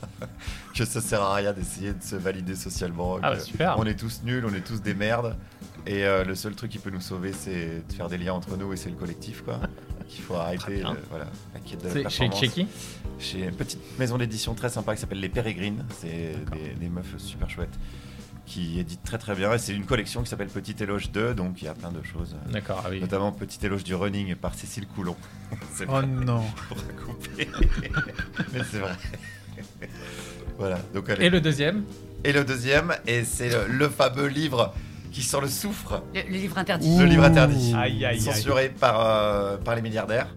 que ça sert à rien d'essayer de se valider socialement, ah bah super. On est tous nuls, on est tous des merdes, et euh, le seul truc qui peut nous sauver, c'est de faire des liens entre nous, et c'est le collectif, quoi, qu'il faut arrêter, euh, voilà, la quête de la performance. Chez, chez qui ? Chez une petite maison d'édition très sympa qui s'appelle Les Pérégrines, c'est des, des meufs super chouettes. Qui édite très très bien et c'est une collection qui s'appelle Petit Éloge deux, donc il y a plein de choses. D'accord, ah oui. Notamment Petit Éloge du Running par Cécile Coulon. C'est oh non. Pour couper. Mais c'est vrai. Voilà. Donc, allez. Et le deuxième Et le deuxième, et c'est le, le fameux livre qui sent le soufre. Le, le livre interdit. Ouh. Le livre interdit. Aïe, aïe, censuré aïe. Par, euh, par les milliardaires.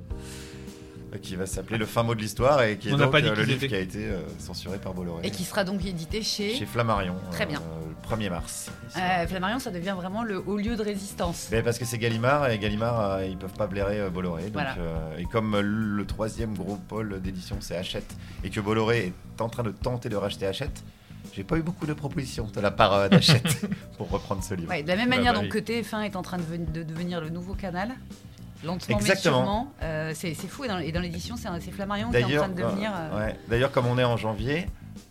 Qui va s'appeler Le fin mot de l'histoire et qui est on donc euh, le livre était. Qui a été euh, censuré par Bolloré. Et qui sera donc édité chez... Chez Flammarion. Très bien. Euh, le premier mars. Euh, Flammarion, ça devient vraiment le haut lieu de résistance. Mais parce que c'est Gallimard et Gallimard, euh, ils peuvent pas blairer euh, Bolloré. Donc, voilà. euh, et comme euh, le troisième gros pôle d'édition, c'est Hachette, et que Bolloré est en train de tenter de racheter Hachette, j'ai pas eu beaucoup de propositions de la part euh, d'Hachette pour reprendre ce livre. Ouais, de la même manière bah, bah, donc, oui. que T F un est en train de, ven- de devenir le nouveau canal... Lentement, exactement. Mais euh, c'est, c'est fou. Et dans, et dans l'édition, c'est, c'est Flammarion d'ailleurs, qui est en train de devenir... Euh... Ouais. D'ailleurs, comme on est en janvier,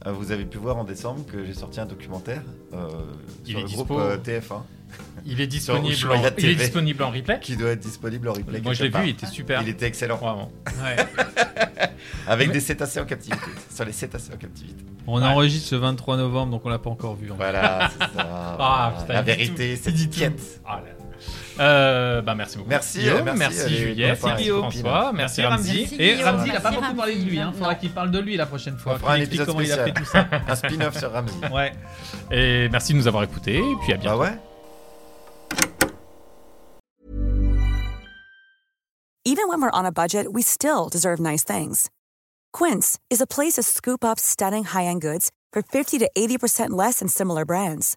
euh, vous avez pu voir en décembre que j'ai sorti un documentaire euh, sur le dispo... groupe euh, T F un. Il est, disponible en... T V, il est disponible en replay. Qui doit être disponible en replay. Moi, je l'ai part. vu, il était super. Il était excellent. Vraiment. Ouais. Avec mais... des cétacés en captivité. Sur les cétacés en captivité. On ouais. enregistre le vingt-trois novembre, donc on l'a pas encore vu. En voilà, c'est ça. Ah, voilà. La vérité, tout. C'est l'étiquette. Ah là. Euh, bah merci beaucoup. Merci, Guillaume, merci, merci Juliette, merci Guillaume, François, merci Ramzi. Et Ramzi, il a pas beaucoup parlé de lui. Hein. Faudra qu'il parle de lui la prochaine fois. On fera un épisode comment spécial. Il a fait tout ça. Un spin-off sur Ramzi. Ouais. Et merci de nous avoir écoutés. Et puis à bientôt. Bah ouais. Even when we're on a budget, we still deserve nice things. Quince is a place to scoop up stunning high-end goods for fifty to eighty percent less than similar brands.